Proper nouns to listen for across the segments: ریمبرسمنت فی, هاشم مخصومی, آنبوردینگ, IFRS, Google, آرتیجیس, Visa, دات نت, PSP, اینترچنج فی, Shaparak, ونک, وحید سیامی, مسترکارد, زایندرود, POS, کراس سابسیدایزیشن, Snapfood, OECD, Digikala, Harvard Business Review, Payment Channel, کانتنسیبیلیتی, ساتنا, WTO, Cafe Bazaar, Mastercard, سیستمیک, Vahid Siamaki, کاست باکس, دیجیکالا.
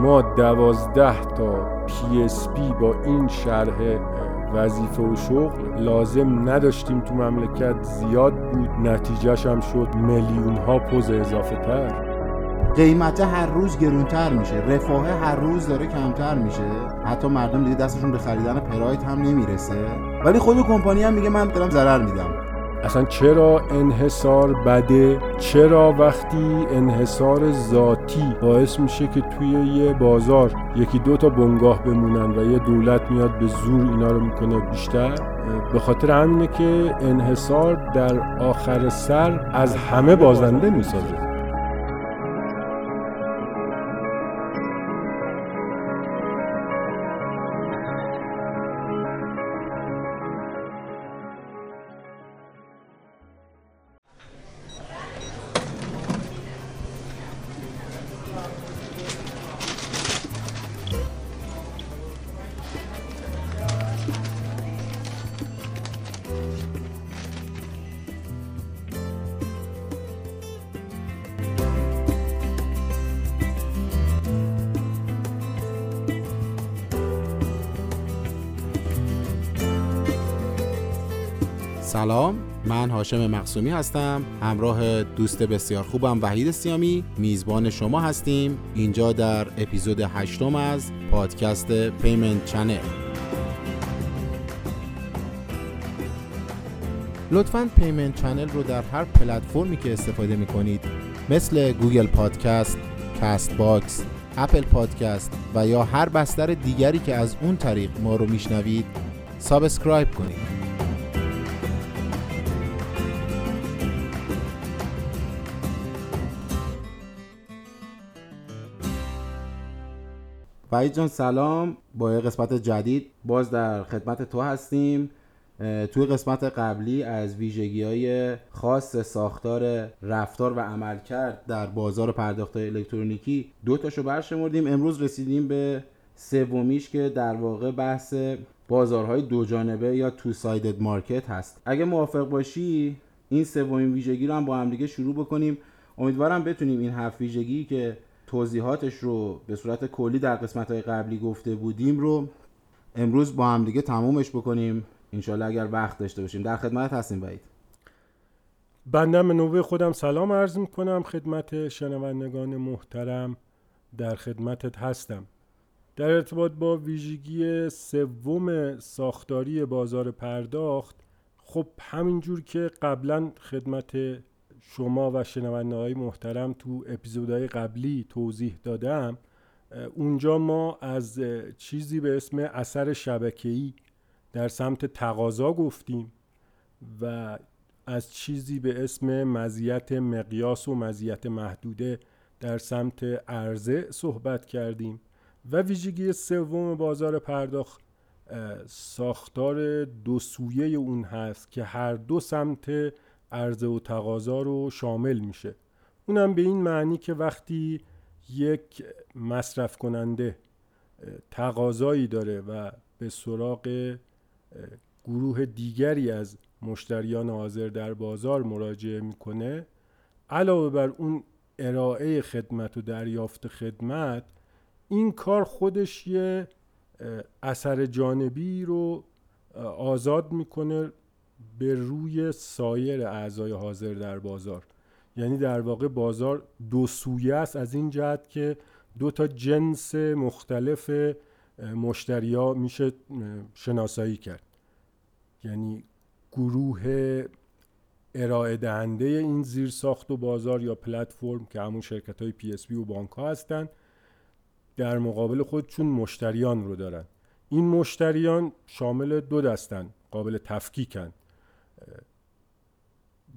ما 12 تا PSP با این شرح وظیفه و شغل لازم نداشتیم تو مملکت، زیاد بود، نتیجهش هم شد میلیون ها پوز اضافه تر. قیمت هر روز گرونتر میشه، رفاه هر روز داره کمتر میشه، حتی مردم دیگه دستشون به خریدن پراید هم نمیرسه، ولی خود کمپانی هم میگه من دارم ضرر میدم. اصلا چرا انحصار بده؟ چرا وقتی انحصار ذاتی باعث میشه که توی یه بازار یکی دو تا بنگاه بمونن و یه دولت میاد به زور اینا رو میکنه بیشتر؟ به خاطر همینه که انحصار در آخر سر از همه بازنده میسازه. سلام، من هاشم مخصومی هستم، همراه دوست بسیار خوبم وحید سیامی میزبان شما هستیم اینجا در اپیزود 8 از پادکست پیمنت چنل. لطفاً پیمنت چنل رو در هر پلتفرمی که استفاده می‌کنید مثل گوگل پادکست، کاست باکس، اپل پادکست و یا هر بستر دیگری که از اون طریق ما رو میشنوید سابسکرایب کنید. وحید جان سلام، با یه قسمت جدید باز در خدمت تو هستیم. توی قسمت قبلی از ویژگی‌های خاص ساختار رفتار و عملکرد در بازار پرداخت‌های الکترونیکی 2 تاشو برشمردیم. امروز رسیدیم به سومیش که در واقع بحث بازارهای دو جانبه یا تو سایدد مارکت هست. اگه موافق باشی این سومین ویژگی رو هم با هم دیگه شروع بکنیم. امیدوارم بتونیم این 7 ویژگی که توضیحاتش رو به صورت کلی در قسمت‌های قبلی گفته بودیم رو امروز با هم دیگه تمومش بکنیم انشالله اگر وقت داشته باشیم. در خدمت هستیم وحید. بنده به نوبه خودم سلام عرض می‌کنم خدمت شنوندگان محترم، در خدمتت هستم. در ارتباط با ویژگی سوم ساختاری بازار پرداخت، خب همینجور که قبلا خدمت شما و شنونده‌های محترم تو اپیزودهای قبلی توضیح دادم، اونجا ما از چیزی به اسم اثر شبکه‌ای در سمت تقاضا گفتیم و از چیزی به اسم مزیت مقیاس و مزیت محدوده در سمت عرضه صحبت کردیم و ویژگی سوم بازار پرداخت ساختار دو سویه اون هست که هر دو سمت عرضه و تقاضا رو شامل میشه. اونم به این معنی که وقتی یک مصرف کننده تقاضایی داره و به سراغ گروه دیگری از مشتریان حاضر در بازار مراجعه میکنه، علاوه بر اون ارائه خدمت و دریافت خدمت، این کار خودش یه اثر جانبی رو آزاد میکنه به روی سایر اعضای حاضر در بازار. یعنی در واقع بازار دو سویه است از این جهت که 2 تا جنس مختلف مشتریا میشه شناسایی کرد. یعنی گروه ارائه دهنده این زیرساخت و بازار یا پلتفرم که همون شرکت‌های پی اس پی و بانک‌ها هستن، در مقابل خودشون مشتریان رو دارن. این مشتریان شامل 2 دستن قابل تفکیکن: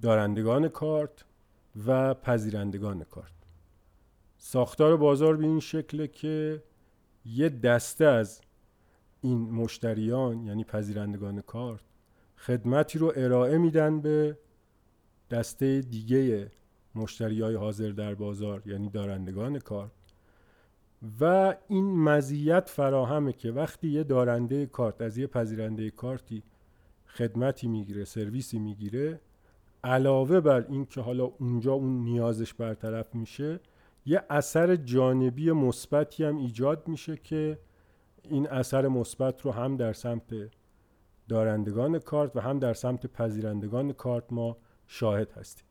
دارندگان کارت و پذیرندگان کارت. ساختار بازار به این شکله که یه دسته از این مشتریان یعنی پذیرندگان کارت خدمتی رو ارائه میدن به دسته دیگه مشتریای حاضر در بازار یعنی دارندگان کارت، و این مزیت فراهمه که وقتی یه دارنده کارت از یه پذیرنده کارتی خدمتی میگیره، سرویسی میگیره، علاوه بر این که حالا اونجا اون نیازش برطرف میشه، یه اثر جانبی مثبتی هم ایجاد میشه که این اثر مثبت رو هم در سمت دارندگان کارت و هم در سمت پذیرندگان کارت ما شاهد هستیم.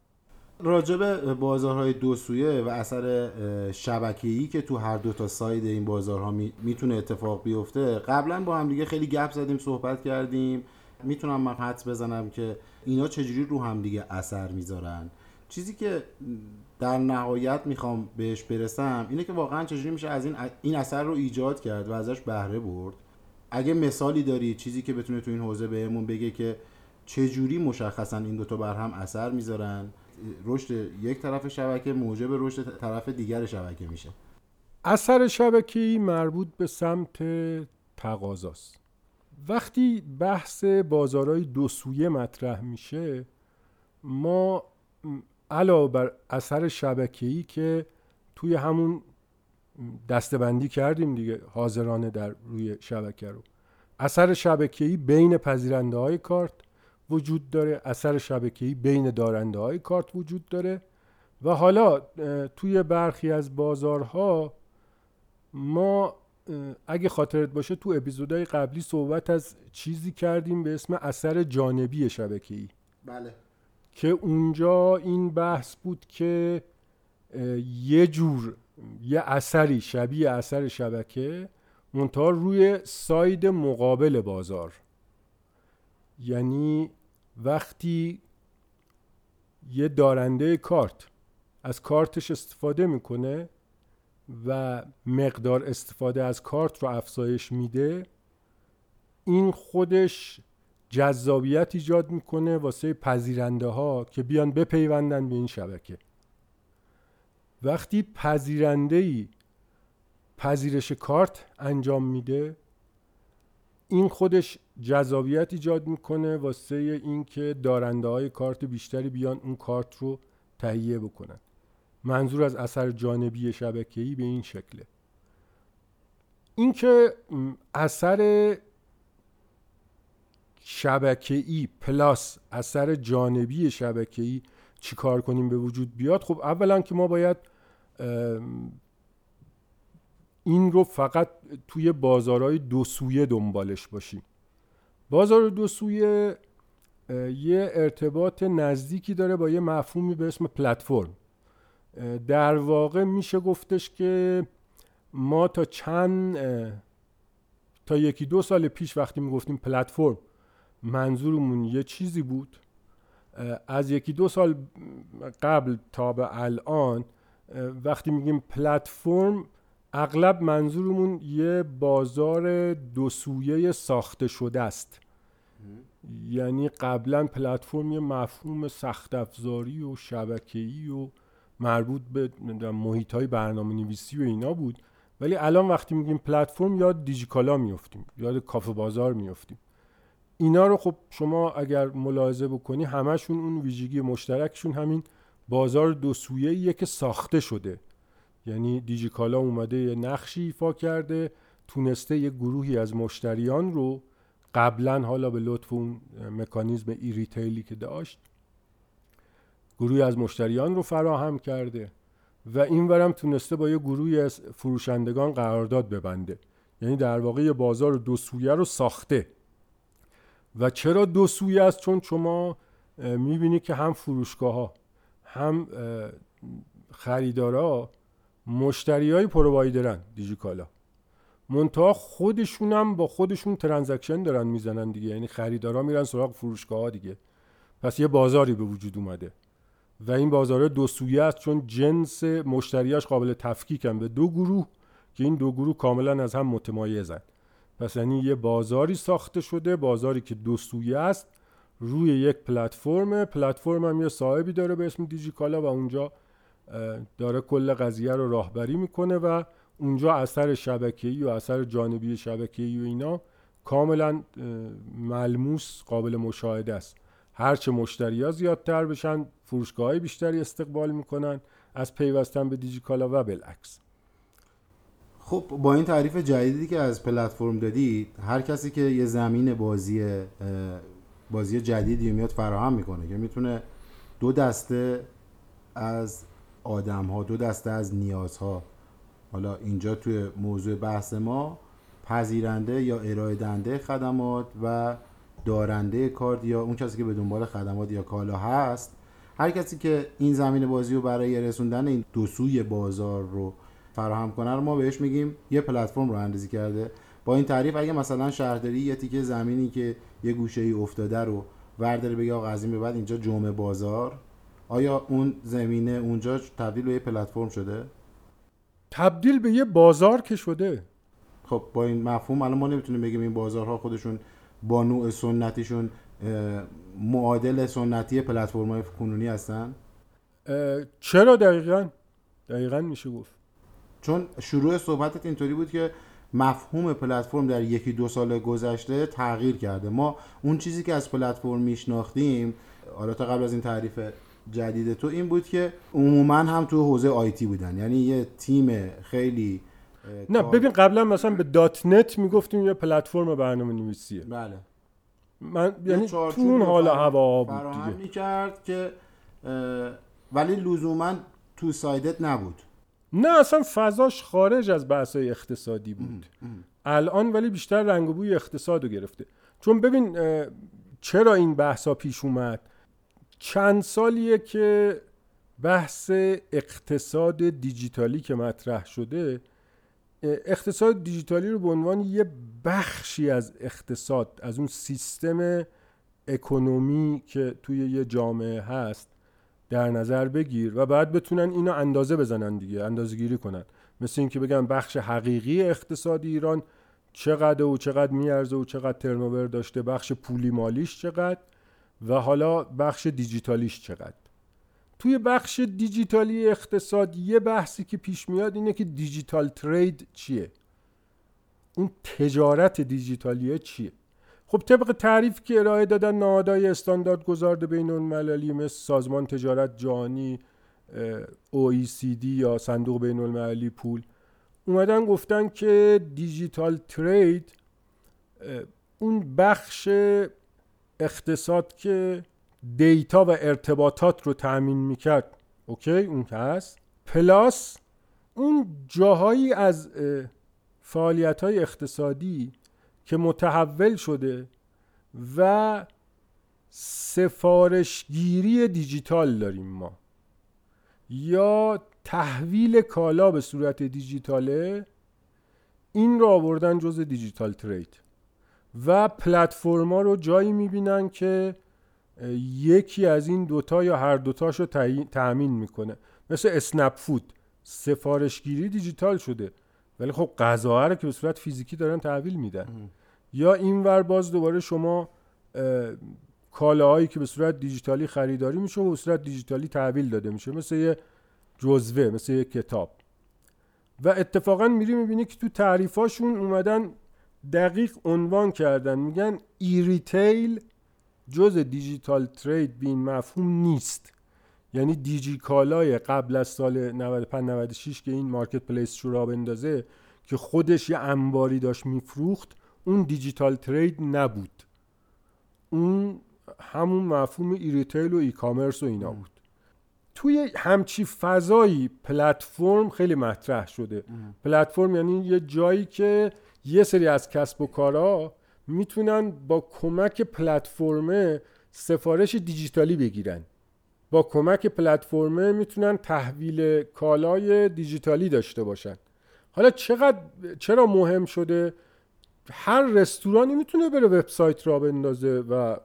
راجع به بازارهای دو سویه و اثر شبکه‌ای که تو هر دو تا ساید این بازارها میتونه اتفاق بیفته، قبلا با هم دیگه خیلی گپ زدیم، صحبت کردیم. میتونم من حدس بزنم که اینا چجوری رو هم دیگه اثر میذارن. چیزی که در نهایت میخوام بهش برسم اینه که واقعا چجوری میشه از این اثر رو ایجاد کرد و ازش بهره برد. اگه مثالی داری، چیزی که بتونه تو این حوزه بهمون بگه که چجوری مشخصا این دوتا بر هم اثر میذارن، رشد یک طرف شبکه موجب رشد طرف دیگر شبکه میشه. اثر شبکه‌ای مربوط به سمت تقاضاست. وقتی بحث بازارهای دو سویه مطرح میشه، ما علاوه بر اثر شبکه‌ای که توی همون دسته‌بندی کردیم دیگه، حاضرانه در روی شبکه رو، اثر شبکه‌ای بین پذیرنده‌های کارت وجود داره، اثر شبکه‌ای بین دارنده‌های کارت وجود داره و حالا توی برخی از بازارها ما اگه خاطرت باشه تو اپیزودهای قبلی صحبت از چیزی کردیم به اسم اثر جانبی شبکه‌ای. بله. که اونجا این بحث بود که یه اثری شبیه اثر شبکه منتها روی ساید مقابل بازار، یعنی وقتی یه دارنده کارت از کارتش استفاده میکنه و مقدار استفاده از کارت رو افزایش میده، این خودش جذابیت ایجاد میکنه واسه پذیرنده ها که بیان بپیوندن به این شبکه. وقتی پذیرنده‌ای پذیرش کارت انجام میده، این خودش جذابیت ایجاد میکنه واسه این که دارنده های کارت بیشتری بیان اون کارت رو تهیه بکنن. منظور از اثر جانبی شبکه‌ای به این شکله. این که اثر شبکه‌ای پلاس اثر جانبی شبکه‌ای چی کار کنیم به وجود بیاد، خب اولا که ما باید این رو فقط توی بازارهای دو سویه دنبالش باشیم. بازار دو سویه یه ارتباط نزدیکی داره با یه مفهومی به اسم پلتفرم. در واقع میشه گفتش که ما تا یکی دو سال پیش وقتی میگفتیم پلتفرم منظورمون یه چیزی بود. از یکی دو سال قبل تا به الان وقتی میگیم پلتفرم اغلب منظورمون یه بازار دو سویه ساخته شده است. یعنی قبلا پلتفرم یه مفهوم سخت افزاری و شبکه‌ای و مربوط به محیط‌های برنامه‌نویسی و اینا بود، ولی الان وقتی میگیم پلتفرم یاد دیجیکالا میافتیم، یاد کافه بازار میافتیم. اینا رو خب شما اگر ملاحظه بکنی همشون اون ویژگی مشترکشون همین بازار دو سویه‌ایه که ساخته شده. یعنی دیجیکالا اومده یه نقشی ایفا کرده، تونسته یه گروهی از مشتریان رو قبلا، حالا به لطف اون مکانیزم ای ریتیلی که داشت، گروهی از مشتریان رو فراهم کرده و اینورم تونسته با یه گروهی از فروشندگان قرارداد ببنده. یعنی در واقع یه بازار دو سویه رو ساخته. و چرا دو سویه است؟ چون شما میبینی که هم فروشگاه‌ها هم خریدارا مشتریای پرووایدرن دیجیکالا، منتها خودشون هم با خودشون ترانزکشن دارن میزنن دیگه. یعنی خریدارا میرن سراغ فروشگاه‌ها دیگه. پس یه بازاری به وجود اومده و این بازار دو سویه است، چون جنس مشتریاش قابل تفکیکن به دو گروه که این دو گروه کاملا از هم متمایزن. پس یعنی یه بازاری ساخته شده، بازاری که دو سویه است، روی یک پلتفرم. پلتفرم هم یه صاحبی داره به اسم دیجیکالا و اونجا داره کل قضیه رو راهبری میکنه و اونجا اثر شبکه‌ای و اثر جانبی شبکه‌ای و اینا کاملا ملموس، قابل مشاهده است. هرچه مشتری‌ها زیادتر بشن، فروشگاه‌های بیشتری استقبال میکنن از پیوستن به دیجیکالا و بالعکس. خب با این تعریف جدیدی که از پلتفرم دادید، هر کسی که یه زمین بازی جدیدی میاد فراهم میکنه که میتونه دو دسته از آدم ها، دو دسته از نیازها. حالا اینجا توی موضوع بحث ما پذیرنده یا ارائه دهنده خدمات و دارنده کارت یا اون کسی که به دنبال خدمات یا کالا هست، هر کسی که این زمین بازی رو برای رسوندن این دو سوی بازار رو فراهم کنه رو ما بهش میگیم یه پلتفرم راه اندازی کرده. با این تعریف اگه مثلا شهرداری یه تیکه زمینی که یه گوشه‌ای افتاده رو ورداره بگه آقا از این به بعد اینجا جمعه بازار، آیا اون زمینه اونجا تبدیل به یه پلتفرم شده؟ تبدیل به یه بازار که شده. خب با این مفهوم الان ما نمیتونیم بگیم این بازارها خودشون با نوع سنتیشون معادل سنتی پلتفرم‌های کنونی هستن؟ چرا؟ دقیقاً میشه گفت. چون شروع صحبتت اینطوری بود که مفهوم پلتفرم در یکی دو سال گذشته تغییر کرده. ما اون چیزی که از پلتفرم میشناختیم حالا تا قبل از این تعریف جدید تو این بود که عموما هم تو حوزه آیتی بودن، یعنی یه تیم خیلی نه ببین قبلا مثلا به دات نت میگفتیم یه پلتفرم برنامه‌نویسیه. بله من یعنی تو اون حال هوا بود فراهم می‌کرد که ولی لزوما تو سایدت نبود، نه اصلا فضاش خارج از بحث‌های اقتصادی بود. الان ولی بیشتر رنگ و بوی اقتصادو گرفته. چون ببین چرا این بحثا پیش اومد؟ چند سالیه که بحث اقتصاد دیجیتالی که مطرح شده، اقتصاد دیجیتالی رو به عنوان یه بخشی از اقتصاد، از اون سیستم اکونومی که توی یه جامعه هست در نظر بگیر و بعد بتونن اینو اندازه بزنن دیگه، اندازه‌گیری کنن. مثل این که بگن بخش حقیقی اقتصاد ایران چقدر و چقدر میارزه و چقدر ترنوور داشته، بخش پولی مالیش چقدر و حالا بخش دیجیتالیش چقدر. توی بخش دیجیتالی اقتصاد یه بحثی که پیش میاد اینه که دیجیتال ترید چیه؟ اون تجارت دیجیتالیه چیه؟ خب طبق تعریف که ارائه دادن نهادهای استانداردگذار بین‌المللی مثل سازمان تجارت جهانی، OECD یا صندوق بین‌المللی پول، اومدن گفتن که دیجیتال ترید اون بخش اقتصاد که دیتا و ارتباطات رو تأمین میکرد، اوکی، اون که هست، پلاس اون جاهایی از فعالیت‌های اقتصادی که متحول شده و سفارشگیری دیجیتال داریم ما، یا تحویل کالا به صورت دیجیتاله، این رو آوردن جز دیجیتال ترید و پلتفرما رو جایی میبینن که یکی از این دوتا یا هر دوتاش رو تأمین میکنه. مثل اسنپ فود سفارشگیری دیجیتال شده ولی خب غذاها رو که به صورت فیزیکی دارن تحویل میدن. یا اینور باز دوباره شما کالاهایی که به صورت دیجیتالی خریداری میشه و به صورت دیجیتالی تحویل داده میشه، مثل یه جزوه، مثل یه کتاب. و اتفاقا میری میبینی که تو تعریفاشون اومدن دقیق عنوان کردن، میگن ای ریتیل جز دیجیتال ترید به این مفهوم نیست. یعنی دیجی کالای قبل از سال 95-96 که این مارکت پلیس شو را بندازه که خودش یه انباری داشت میفروخت، اون دیجیتال ترید نبود، اون همون مفهوم ای ریتیل و ای کامرس و اینا بود. توی همچی فضایی پلتفرم خیلی مطرح شده. پلتفرم یعنی یه جایی که یه سری از کسب و کارا میتونن با کمک پلتفرم سفارش دیجیتالی بگیرن، با کمک پلتفرم میتونن تحویل کالای دیجیتالی داشته باشن. حالا چقدر چرا مهم شده؟ هر رستورانی میتونه بره وبسایت را بندازه و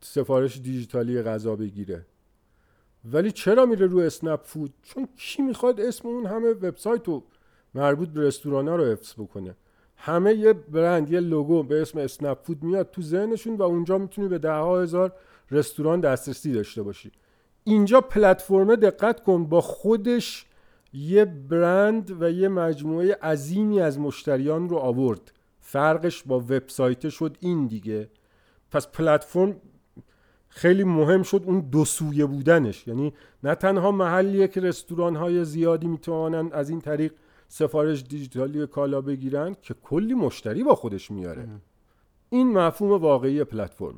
سفارش دیجیتالی غذا بگیره، ولی چرا میره رو اسنپ فود؟ چون کی میخواد اسم اون همه وبسایت رو مربوط به رستورانا رو حفظ بکنه؟ همه یه برند، یه لوگو به اسم اسنپ فود میاد تو ذهنشون و اونجا میتونی به 10,000 رستوران دسترسی داشته باشی. اینجا پلتفرم دقت کن با خودش یه برند و یه مجموعه عظیمی از مشتریان رو آورد. فرقش با وبسایت شد این دیگه. پس پلتفرم خیلی مهم شد اون دو سویه بودنش، یعنی نه تنها محلیه که رستوران‌های زیادی میتونن از این طریق سفارش دیجیتالی کالا بگیرن، که کلی مشتری با خودش میاره. این مفهوم واقعی پلتفرم.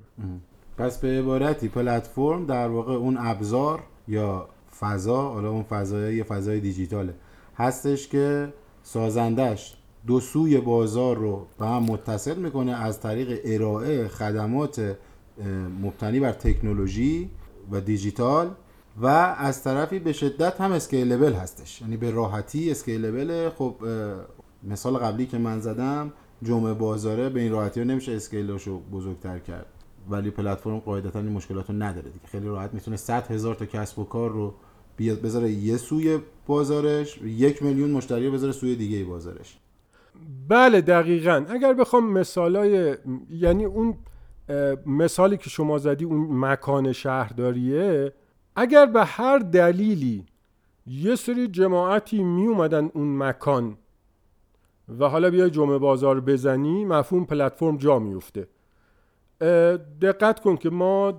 پس به عبارتی پلتفرم در واقع اون ابزار یا فضا، حالا اون فضا یه فضای دیجیتاله هستش که سازندش دو سوی بازار رو به هم متصل میکنه از طریق ارائه خدمات مبتنی بر تکنولوژی و دیجیتال و از طرفی به شدت هم اسکیلبل هستش، یعنی به راحتی اسکیلبله. خب مثال قبلی که من زدم جمعه بازاره به این راحتی ها نمیشه اسکیلاشو بزرگتر کرد، ولی پلتفرم قاعدتا این مشکلاتو نداره دیگه، خیلی راحت میتونه 100,000 تا کسب و کار رو بیاد بذاره یه سوی بازارش، 1,000,000 مشتری رو بذاره سوی دیگه بازارش. بله دقیقاً. اگر بخوام مثالای، یعنی اون مثالی که شما زدی اون مکان شهرداریه، اگر به هر دلیلی یه سری جماعتی می اومدن اون مکان و حالا بیای جمعه بازار بزنی، مفهوم پلتفرم جا میفته. دقت کن که ما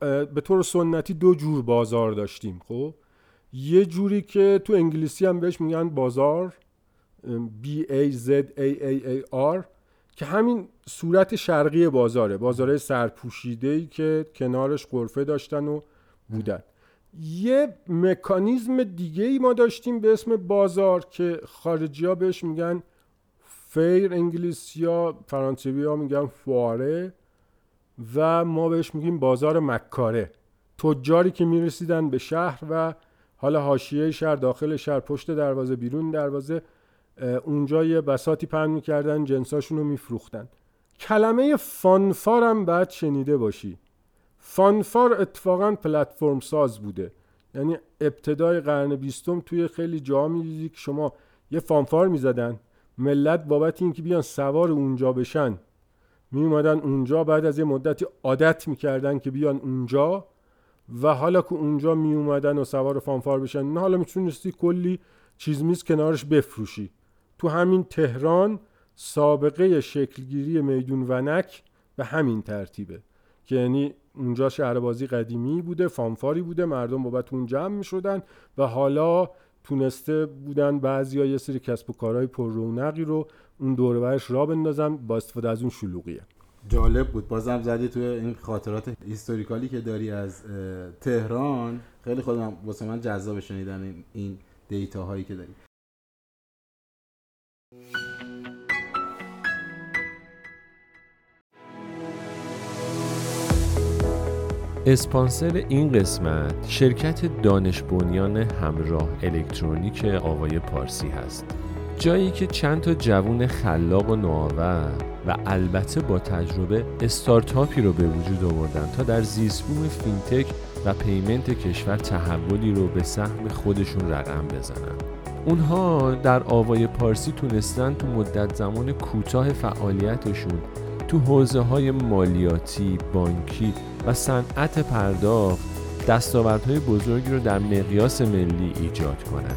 به طور سنتی دو جور بازار داشتیم. خب یه جوری که تو انگلیسی هم بهش میگن بازار، BAZAAAR، که همین صورت شرقی بازاره، بازاره سرپوشیده‌ای که کنارش غرفه داشتن و بودن. یه مکانیزم دیگه ای ما داشتیم به اسم بازار که خارجی ها بهش میگن فیر، انگلیسی ها، فرانسوی ها میگن فواره و ما بهش میگیم بازار مکاره. تجاری که میرسیدن به شهر و حالا حاشیه شهر، داخل شهر، پشت دروازه، بیرون دروازه، اونجا یه بساطی پهن میکردن، جنساشون رو میفروختن. کلمه فانفار هم باید شنیده باشی. فانفار اتفاقا پلتفرم ساز بوده، یعنی ابتدای قرن 20 توی خیلی جا می‌دیدی که شما یه فانفار می‌زدن، ملت بابت اینکه بیان سوار اونجا بشن میومدن اونجا، بعد از یه مدتی عادت می‌کردن که بیان اونجا و حالا که اونجا میومدن و سوار فانفار بشن، نه حالا میتونستی کلی چیز میز کنارش بفروشی. تو همین تهران سابقه شکلگیری میدون ونک به همین ترتیبه که یعنی اونجا شهربازی قدیمی بوده، فانفاری بوده، مردم بابت اون جمع می شدن و حالا تونسته بودن بعضیا یه سری کسب و کارهای پر رونقی رو اون دور و برش را بندازن با استفاده از اون شلوغیه. جالب بود، بازم زدی تو این خاطرات هیستوریکالی که داری از تهران، خیلی خودم واسه من جذاب شنیدن این دیتاهایی که داری. اسپانسر این قسمت شرکت دانش بنیان همراه الکترونیک آقای پارسی هست، جایی که چند تا جوان خلاق و نوآور و البته با تجربه استارتاپی رو به وجود آوردن تا در زیستبوم فینتک و پیمنت کشور تحولی رو به سهم خودشون رقم بزنن. اونها در آقای پارسی تونستن تو مدت زمان کوتاه فعالیتشون تو حوزه‌های مالیاتی، بانکی و صنعت پرداخت دستاوردهای بزرگی رو در مقیاس ملی ایجاد کنند.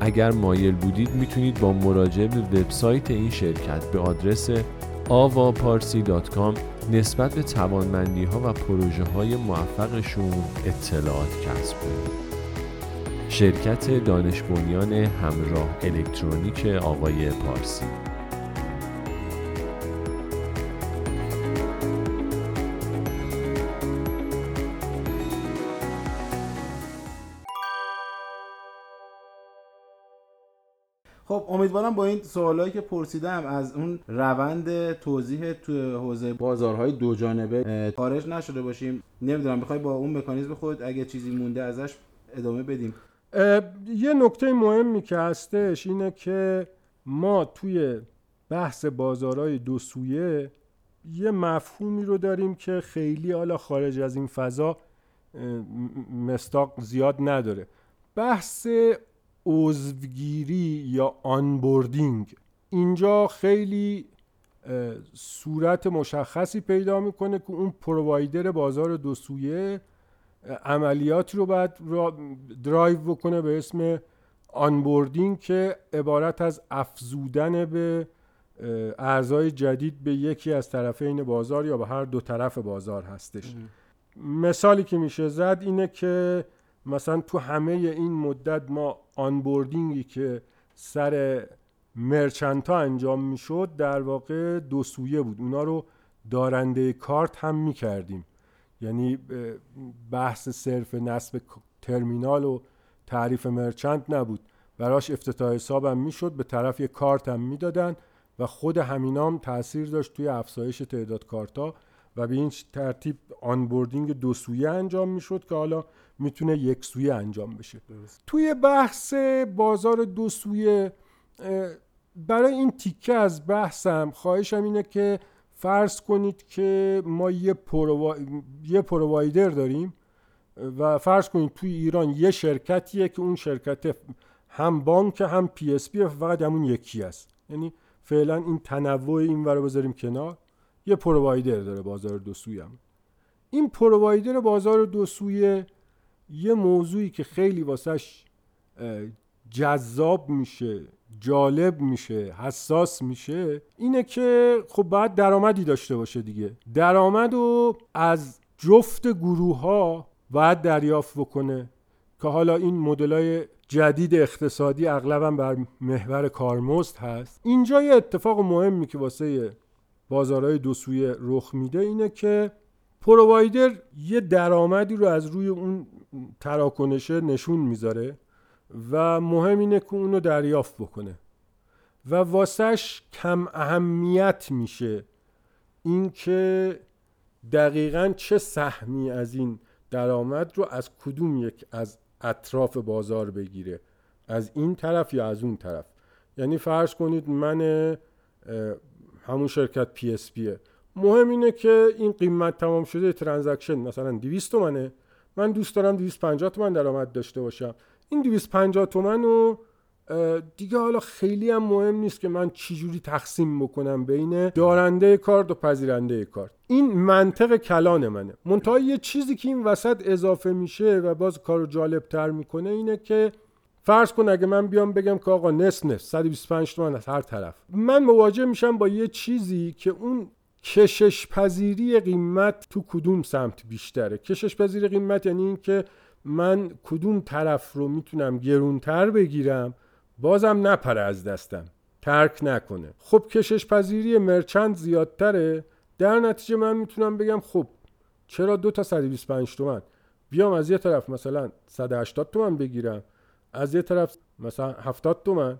اگر مایل بودید میتونید با مراجعه به وبسایت این شرکت به آدرس avaparsi.com نسبت به توانمندی‌ها و پروژه‌های موفقشون اطلاعات کسب کنید. شرکت دانش بنیان همراه الکترونیک آقای پارسی. خب امیدوارم با این سوالایی که پرسیدم از اون روند توضیح تو حوزه بازارهای دو جانبه خارج نشده باشیم. نمیدونم بخوای با اون مکانیزم خود اگه چیزی مونده ازش ادامه بدیم. یه نکته مهمی که هستش اینه که ما توی بحث بازارهای دو سویه یه مفهومی رو داریم که خیلی حالا خارج از این فضا مستاق زیاد نداره. بحث عضوگیری یا آنبوردینگ اینجا خیلی صورت مشخصی پیدا میکنه که اون پرووایدر بازار دو سویه عملیاتی رو باید درایو بکنه به اسم آنبوردینگ که عبارت از افزودن به اعضای جدید به یکی از طرفین بازار یا به هر دو طرف بازار هستش. مثالی که میشه زد اینه که مثلا تو همه این مدت ما آنبوردینگی که سر مرچنتا انجام میشد در واقع دو سویه بود، اونا رو دارنده کارت هم میکردیم، یعنی بحث صرف نصب ترمینال و تعریف مرچند نبود، براش افتتاح حسابم میشد، به طرف یه کارت هم میدادن و خود همینام تاثیر داشت توی افزایش تعداد کارتا و به این ترتیب آنبوردینگ دو سویه انجام میشد که حالا میتونه یک سویه انجام بشه. توی بحث بازار دو سویه، برای این تیکه از بحثم خواهشم اینه که فرض کنید که ما یه پرووایدر داریم و فرض کنید توی ایران یه شرکتیه که اون شرکت هم بانک هم پی اس پی فقط همون یکی است. یعنی فعلا این تنوع این ور رو بذاریم کنار، یه پرووایدر داره بازار دو سویه. این پرووایدر بازار دو سویه یه موضوعی که خیلی واسش جذاب میشه، جالب میشه، حساس میشه، اینه که خب باید درآمدی داشته باشه دیگه. درآمد رو از جفت گروه ها باید دریافت بکنه که حالا این مدل‌های جدید اقتصادی اغلباً بر محور کارمزد هست. اینجا یه اتفاق مهمی که واسه بازارهای دو سویه رخ میده اینه که پرووایدر یه درآمدی رو از روی اون تراکنشه نشون میذاره و مهم اینه که اونو دریافت بکنه و واسش کم اهمیت میشه این که دقیقاً چه سهمی از این درآمد رو از کدوم یک از اطراف بازار بگیره، از این طرف یا از اون طرف. یعنی فرض کنید من همون شرکت پی اس پیه، مهم اینه که این قیمت تمام شده ترانزکشن مثلا 200 تومنه، من دوست دارم 250 تومن درآمد داشته باشم. این 250 تومن رو دیگه حالا خیلی هم مهم نیست که من چجوری تقسیم بکنم بین دارنده کارت و پذیرنده کارت. این منطق کلان منه. منتها یه چیزی که این وسط اضافه میشه و باز کارو جالب‌تر میکنه اینه که فرض کن اگه من بیام بگم که آقا نصف 125 تومن از هر طرف، من مواجه میشم با یه چیزی که اون کشش پذیری قیمت تو کدوم سمت بیشتره. کشش پذیری قیمت یعنی این که من کدوم طرف رو میتونم گرونتر بگیرم بازم نپره از دستم، ترک نکنه. خب کشش پذیری مرچند زیادتره، در نتیجه من میتونم بگم خب چرا دو تا 125 تومن، بیام از یه طرف مثلا 180 تومن بگیرم، از یه طرف مثلا 70 تومن،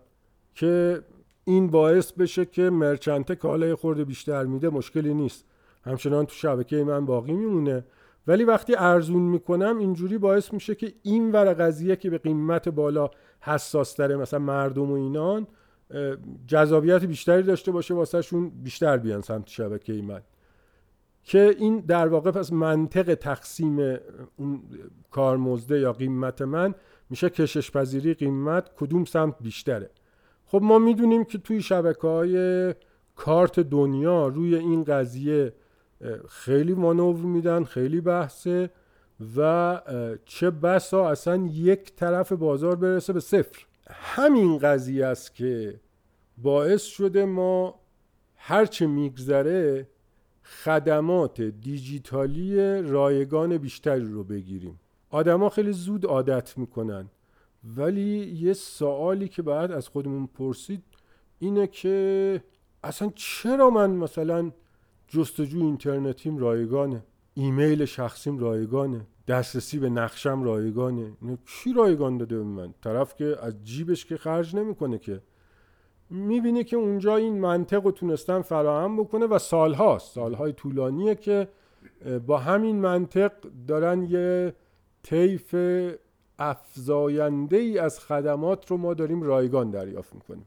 که این باعث بشه که مرچنت کالای خورده بیشتر میده، مشکلی نیست، همچنان تو شبکه من باقی میمونه. ولی وقتی ارزون میکنم اینجوری باعث میشه که این ور قضیه که به قیمت بالا حساس تره مثلا مردم و اینان جذابیت بیشتری داشته باشه واسه شون، بیشتر بیان سمت شبکه من، که این در واقع پس منطق تقسیم اون کارمزده یا قیمت من میشه کشش پذیری قیمت کدوم سمت بیشتره. خب ما میدونیم که توی شبکه‌های کارت دنیا روی این قضیه خیلی مانور میدن، خیلی بحثه و چه بسا اصلا یک طرف بازار برسه به صفر. همین قضیه است که باعث شده ما هرچه میگذره خدمات دیجیتالی رایگان بیشتری رو بگیریم. آدما خیلی زود عادت میکنن، ولی یه سوالی که باید از خودمون پرسید اینه که اصلا چرا من مثلا جستجوی اینترنتیم رایگانه، ایمیل شخصیم رایگانه، دسترسی به نقشم رایگانه، چی رایگان داده به من؟ طرف که از جیبش که خرج نمیکنه، که میبینه که اونجا این منطق رو تونستن فراهم بکنه و سالهاست، سالهای طولانیه که با همین منطق دارن یه طیف افزاینده ای از خدمات رو ما داریم رایگان دریافت میکنیم.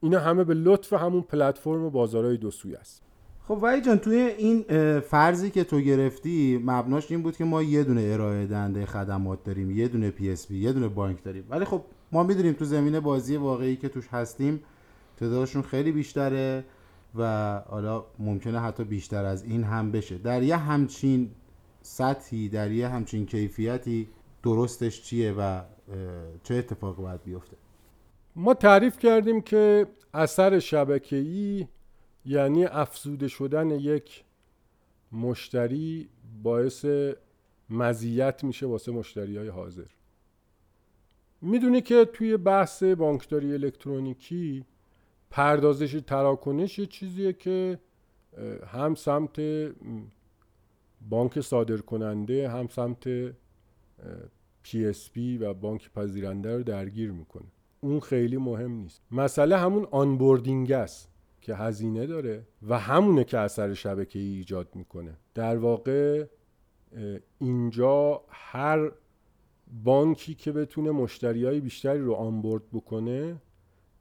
اینا همه به لطف همون پلتفرم بازارهای دو سویه است. خب وحید جان، توی این فرضی که تو گرفتی مبناش این بود که ما یه دونه ارائه دهنده خدمات داریم، یه دونه پی اس پی، یه دونه بانک داریم، ولی خب ما میدونیم تو زمینه بازی واقعی که توش هستیم تعدادشون خیلی بیشتره و حالا ممکنه حتی بیشتر از این هم بشه. در یه همچین سطحی، در یه همچین کیفیتی درستش چیه و چه اتفاقی باید بیفته؟ ما تعریف کردیم که اثر شبکه‌ای یعنی افزوده شدن یک مشتری باعث مزیت میشه واسه مشتریای حاضر. میدونی که توی بحث بانکداری الکترونیکی پردازش تراکنش یه چیزیه که هم سمت بانک صادر کننده هم سمت PSP و بانک پذیرنده رو درگیر میکنه. اون خیلی مهم نیست. مسئله همون آنبوردینگ است که هزینه داره و همونه که اثر شبکه‌ای ایجاد میکنه. در واقع اینجا هر بانکی که بتونه مشتریای بیشتری رو آنبورد بکنه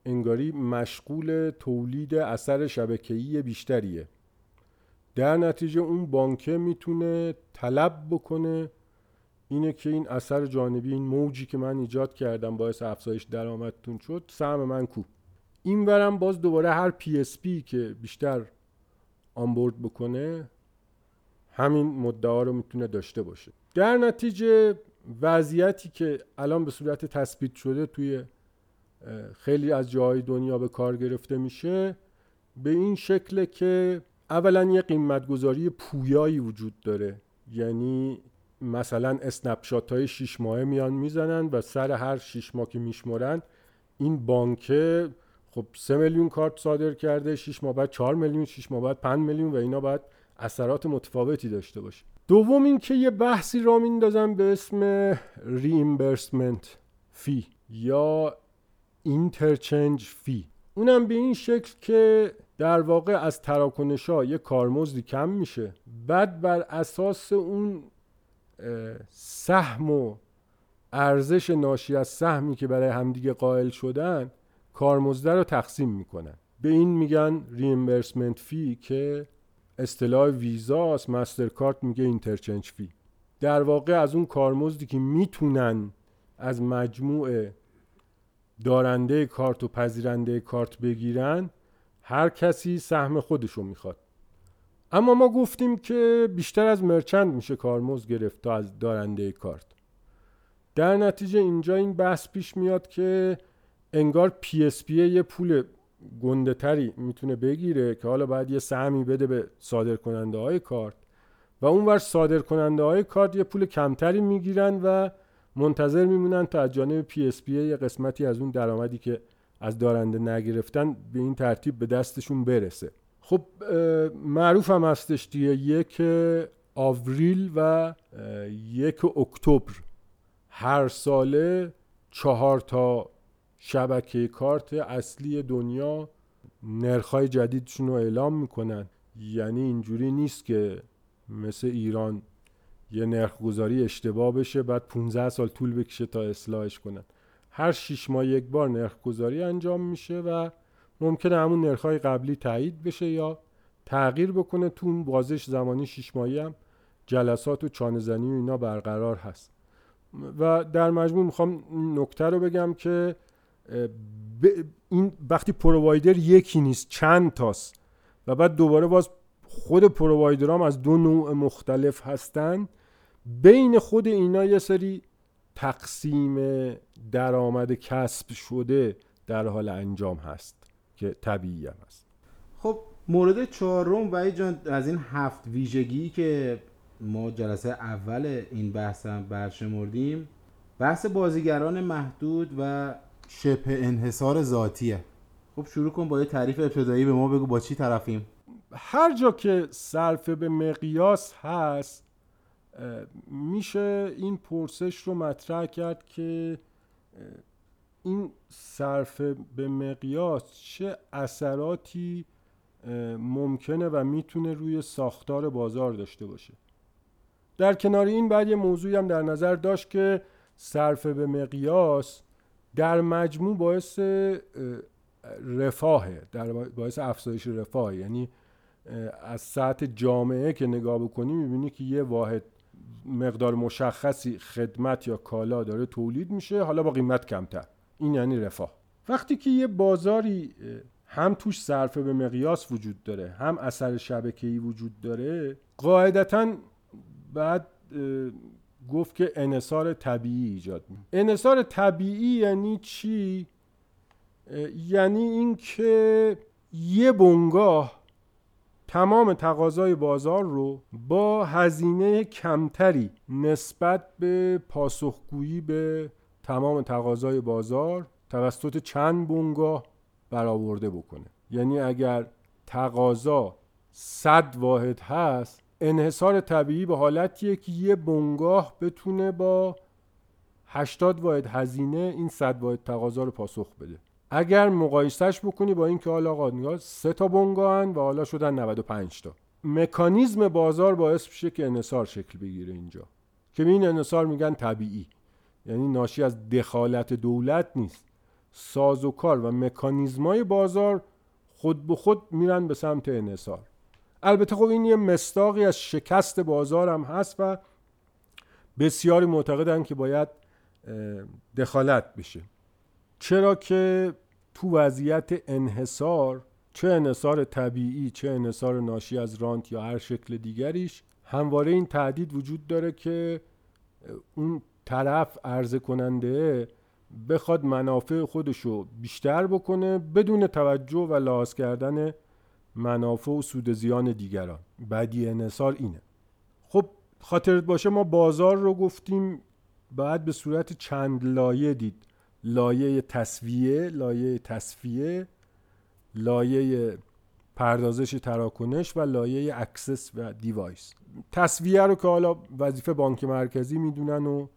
انگاری مشغول تولید اثر شبکه‌ای بیشتریه. در نتیجه اون بانکه میتونه طلب بکنه اینه که این اثر جانبی، این موجی که من ایجاد کردم باعث افزایش درآمدتون شد، سهم من کو. این ورم باز دوباره هر PSP که بیشتر آنبورد بکنه همین مدعا رو میتونه داشته باشه. در نتیجه وضعیتی که الان به صورت تثبیت شده توی خیلی از جاهای دنیا به کار گرفته میشه به این شکل که اولا یه قیمتگذاری پویایی وجود داره، یعنی مثلا اسنپشات های 6 ماهه میان میزنن و سر هر 6 ماه که میشمرن این بانکه خب 3 میلیون کارت صادر کرده، 6 ماه بعد 4 میلیون، 6 ماه بعد 5 میلیون و اینا باید اثرات متفاوتی داشته باشه. دوم این که یه بحثی را میندازن به اسم ریمبرسمنت فی یا اینترچنج فی، اونم به این شکل که در واقع از تراکنش‌ها یه کارمزدی کم میشه، بعد بر اساس اون سهم و ارزش ناشی از سهمی که برای همدیگه قائل شدن کارمزده رو تقسیم میکنن. به این میگن ریمبرسمنت فی که اصطلاح ویزا است، مسترکارت میگه اینترچنج فی. در واقع از اون کارمزدی که میتونن از مجموع دارنده کارت و پذیرنده کارت بگیرن هر کسی سهم خودشو میخواد. اما ما گفتیم که بیشتر از مرچند میشه کارمزد گرفت تا از دارنده کارت. در نتیجه اینجا این بحث پیش میاد که انگار PSP یه پول گنده تری میتونه بگیره که حالا باید یه سهمی بده به صادر کننده های کارت و اونور صادر کننده های کارت یه پول کمتری میگیرن و منتظر میمونن تا از جانب PSP یه قسمتی از اون درآمدی که از دارنده نگرفتن به این ترتیب به دستشون برسه. خب معروف هم هستش دیگه، 1 آوریل و 1 اکتبر هر ساله 4 تا شبکه کارت اصلی دنیا نرخ‌های جدیدشون رو اعلام میکنن. یعنی اینجوری نیست که مثل ایران یه نرخ‌گذاری اشتباه بشه بعد 15 سال طول بکشه تا اصلاحش کنن. هر 6 ماه یک بار نرخ‌گذاری انجام میشه و ممکنه همون نرخ‌های قبلی تایید بشه یا تغییر بکنه. تو اون بازش زمانی 6 ماهی هم جلسات و چانه‌زنی و اینا برقرار هست. و در مجموع میخوام نکته رو بگم که این وقتی پرووایدر یکی نیست، چند تاست و بعد دوباره باز خود پرووایدرام از 2 نوع مختلف هستن، بین خود اینا یه سری تقسیم درآمد کسب شده در حال انجام هست که طبیعی هم هست. خب مورد 4م وحید جان از این 7 ویژگی که ما جلسه اول این بحث هم برشمردیم بحث بازیگران محدود و شبه انحصار ذاتیه. خب شروع کن با یه تعریف ابتدایی به ما بگو با چی طرفیم. هر جا که صرف به مقیاس هست میشه این پرسش رو مطرح کرد که این صرف به مقیاس چه اثراتی ممکنه و میتونه روی ساختار بازار داشته باشه. در کنار این بعد یه موضوعی هم در نظر داشت که صرف به مقیاس در مجموع باعث رفاهه، باعث افزایش رفاه. یعنی از سطح جامعه که نگاه بکنی میبینی که یه واحد مقدار مشخصی خدمت یا کالا داره تولید میشه، حالا با قیمت کمتر. این یعنی رفاه. وقتی که یه بازاری هم توش صرف به مقیاس وجود داره هم اثر شبکه‌ای وجود داره، قاعدتاً بعد گفت که انحصار طبیعی ایجاد میشه. انحصار طبیعی یعنی چی؟ یعنی این که یه بنگاه تمام تقاضای بازار رو با هزینه کمتری نسبت به پاسخگویی به تمام تقاضای بازار توسط چند بنگاه برآورده بکنه. یعنی اگر تقاضا 100 واحد هست، انحصار طبیعی به حالتیه که یه بنگاه بتونه با 80 واحد هزینه این 100 واحد تقاضا رو پاسخ بده. اگر مقایسهش بکنی با این که حالا آقا 3 تا بنگاهن و حالا شدن 95 تا، مکانیزم بازار باعث میشه که انحصار شکل بگیره اینجا، که این انحصار میگن طبیعی، یعنی ناشی از دخالت دولت نیست. سازوکار و مکانیزمای بازار خود به خود میرن به سمت انحصار. البته خب این یه مصداقی از شکست بازار هم هست و بسیاری معتقدن که باید دخالت بشه، چرا که تو وضعیت انحصار، چه انحصار طبیعی چه انحصار ناشی از رانت یا هر شکل دیگریش، همواره این تهدید وجود داره که اون طرف عرضه کننده بخواد منافع خودشو بیشتر بکنه بدون توجه و لحاظ کردن منافع و سود زیان دیگران. بدی انحصار اینه. خب خاطرت باشه ما بازار رو گفتیم بعد به صورت چند لایه دید: لایه تسویه، لایه تصفیه، لایه پردازش تراکنش و لایه اکسس و دیوایس. تسویه رو که حالا وظیفه بانک مرکزی میدونن و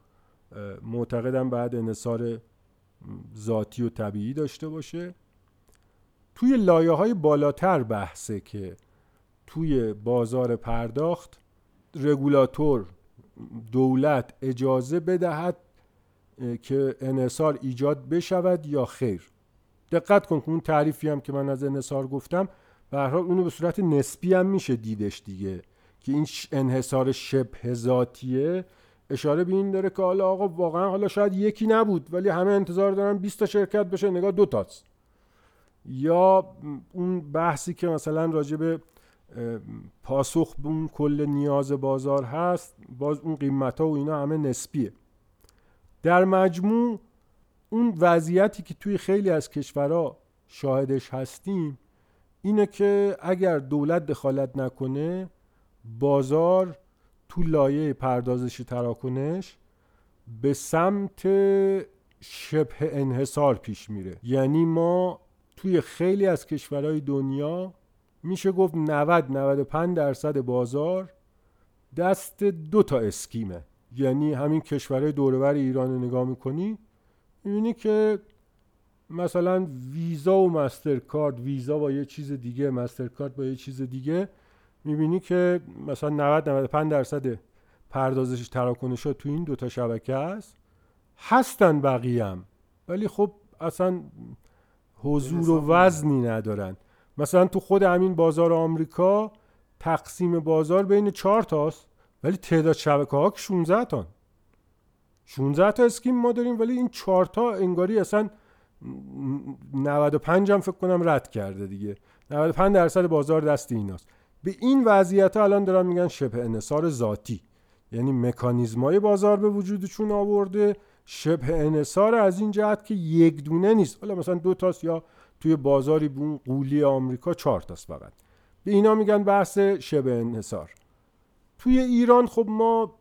معتقدم بعد انحصار ذاتی و طبیعی داشته باشه. توی لایه‌های بالاتر بحثه که توی بازار پرداخت رگولاتور، دولت اجازه بدهد که انحصار ایجاد بشود یا خیر. دقت کن که اون تعریفی هم که من از انحصار گفتم به هر حال اونو به صورت نسبی هم میشه دیدش دیگه، که این انحصار شبه ذاتیه اشاره به این داره که حالا آقا واقعا حالا شاید یکی نبود ولی همه انتظار دارن 20 تا شرکت بشه، نگاه 2 تاست. یا اون بحثی که مثلا راجع به پاسخ به اون کل نیاز بازار هست، باز اون قیمتا و اینا همه نسبیه. در مجموع اون وضعیتی که توی خیلی از کشورها شاهدش هستیم اینه که اگر دولت دخالت نکنه بازار تو لایه پردازش تراکنش به سمت شبه انحصار پیش میره. یعنی ما توی خیلی از کشورهای دنیا میشه گفت 90-95% بازار دست 2 تا اسکیمه. یعنی همین کشورهای دوروبر ایران رو نگاه میکنی میبینی که مثلا ویزا و مسترکارد، ویزا با یه چیز دیگه، مسترکارد با یه چیز دیگه، میبینی که مثلا 90-95% پردازش تراکنش ها تو این 2 تا شبکه هست. هستن بقیه هم، ولی خب اصلا حضور و وزنی ندارن. مثلا تو خود همین بازار آمریکا تقسیم بازار بین 4 تاست ولی تعداد شبکه ها که 16 تان، 16 تا اسکیم ما داریم، ولی این 4 تا انگاری اصلا 95 هم فکر کنم رد کرده دیگه. 95% بازار دست ایناست. به این وضعیت ها الان دارن میگن شبه انحصار ذاتی، یعنی مکانیزمای بازار به وجودشون آورده. شبه انحصار از این جهت که یک دونه نیست، حالا مثلا 2 تاست یا توی بازاری بون قولی آمریکا 4 تاست فقط. به اینا میگن بحث شبه انحصار. توی ایران خب ما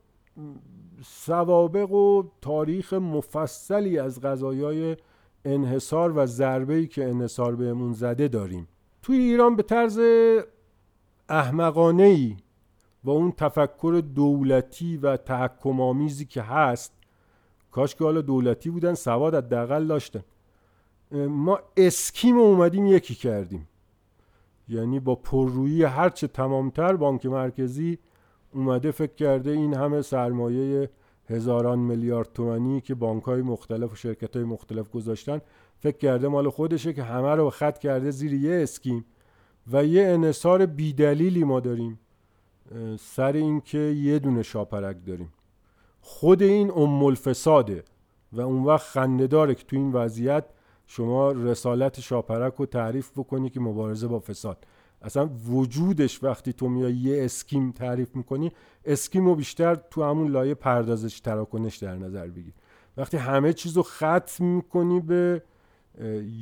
سوابق و تاریخ مفصلی از قضایای انحصار و ضربه‌ای که انحصار بهمون زده داریم. توی ایران به طرز احمقانه‌ای و اون تفکر دولتی و تحکم‌آمیزی که هست، کاش که حالا دولتی بودن سواد حداقل داشتن، ما اسکیم اومدیم یکی کردیم. یعنی با پررویی هرچه تمامتر بانک مرکزی اومده فکر کرده این همه سرمایه هزاران میلیارد تومانی که بانک‌های مختلف و شرکت‌های مختلف گذاشتن فکر کرده مال خودشه، که همه رو خط کرده زیر یه اسکیم و یه انحصار بیدلیلی ما داریم سر این که یه دونه شاپرک داریم. خود این ام‌الفساده و اون وقت خنده‌داره که تو این وضعیت شما رسالت شاپرک رو تعریف بکنی که مبارزه با فساد. اصلا وجودش وقتی تو میای یه اسکیم تعریف میکنی، اسکیم رو بیشتر تو همون لایه پردازش تراکنش در نظر بگیر. وقتی همه چیز رو ختم میکنی به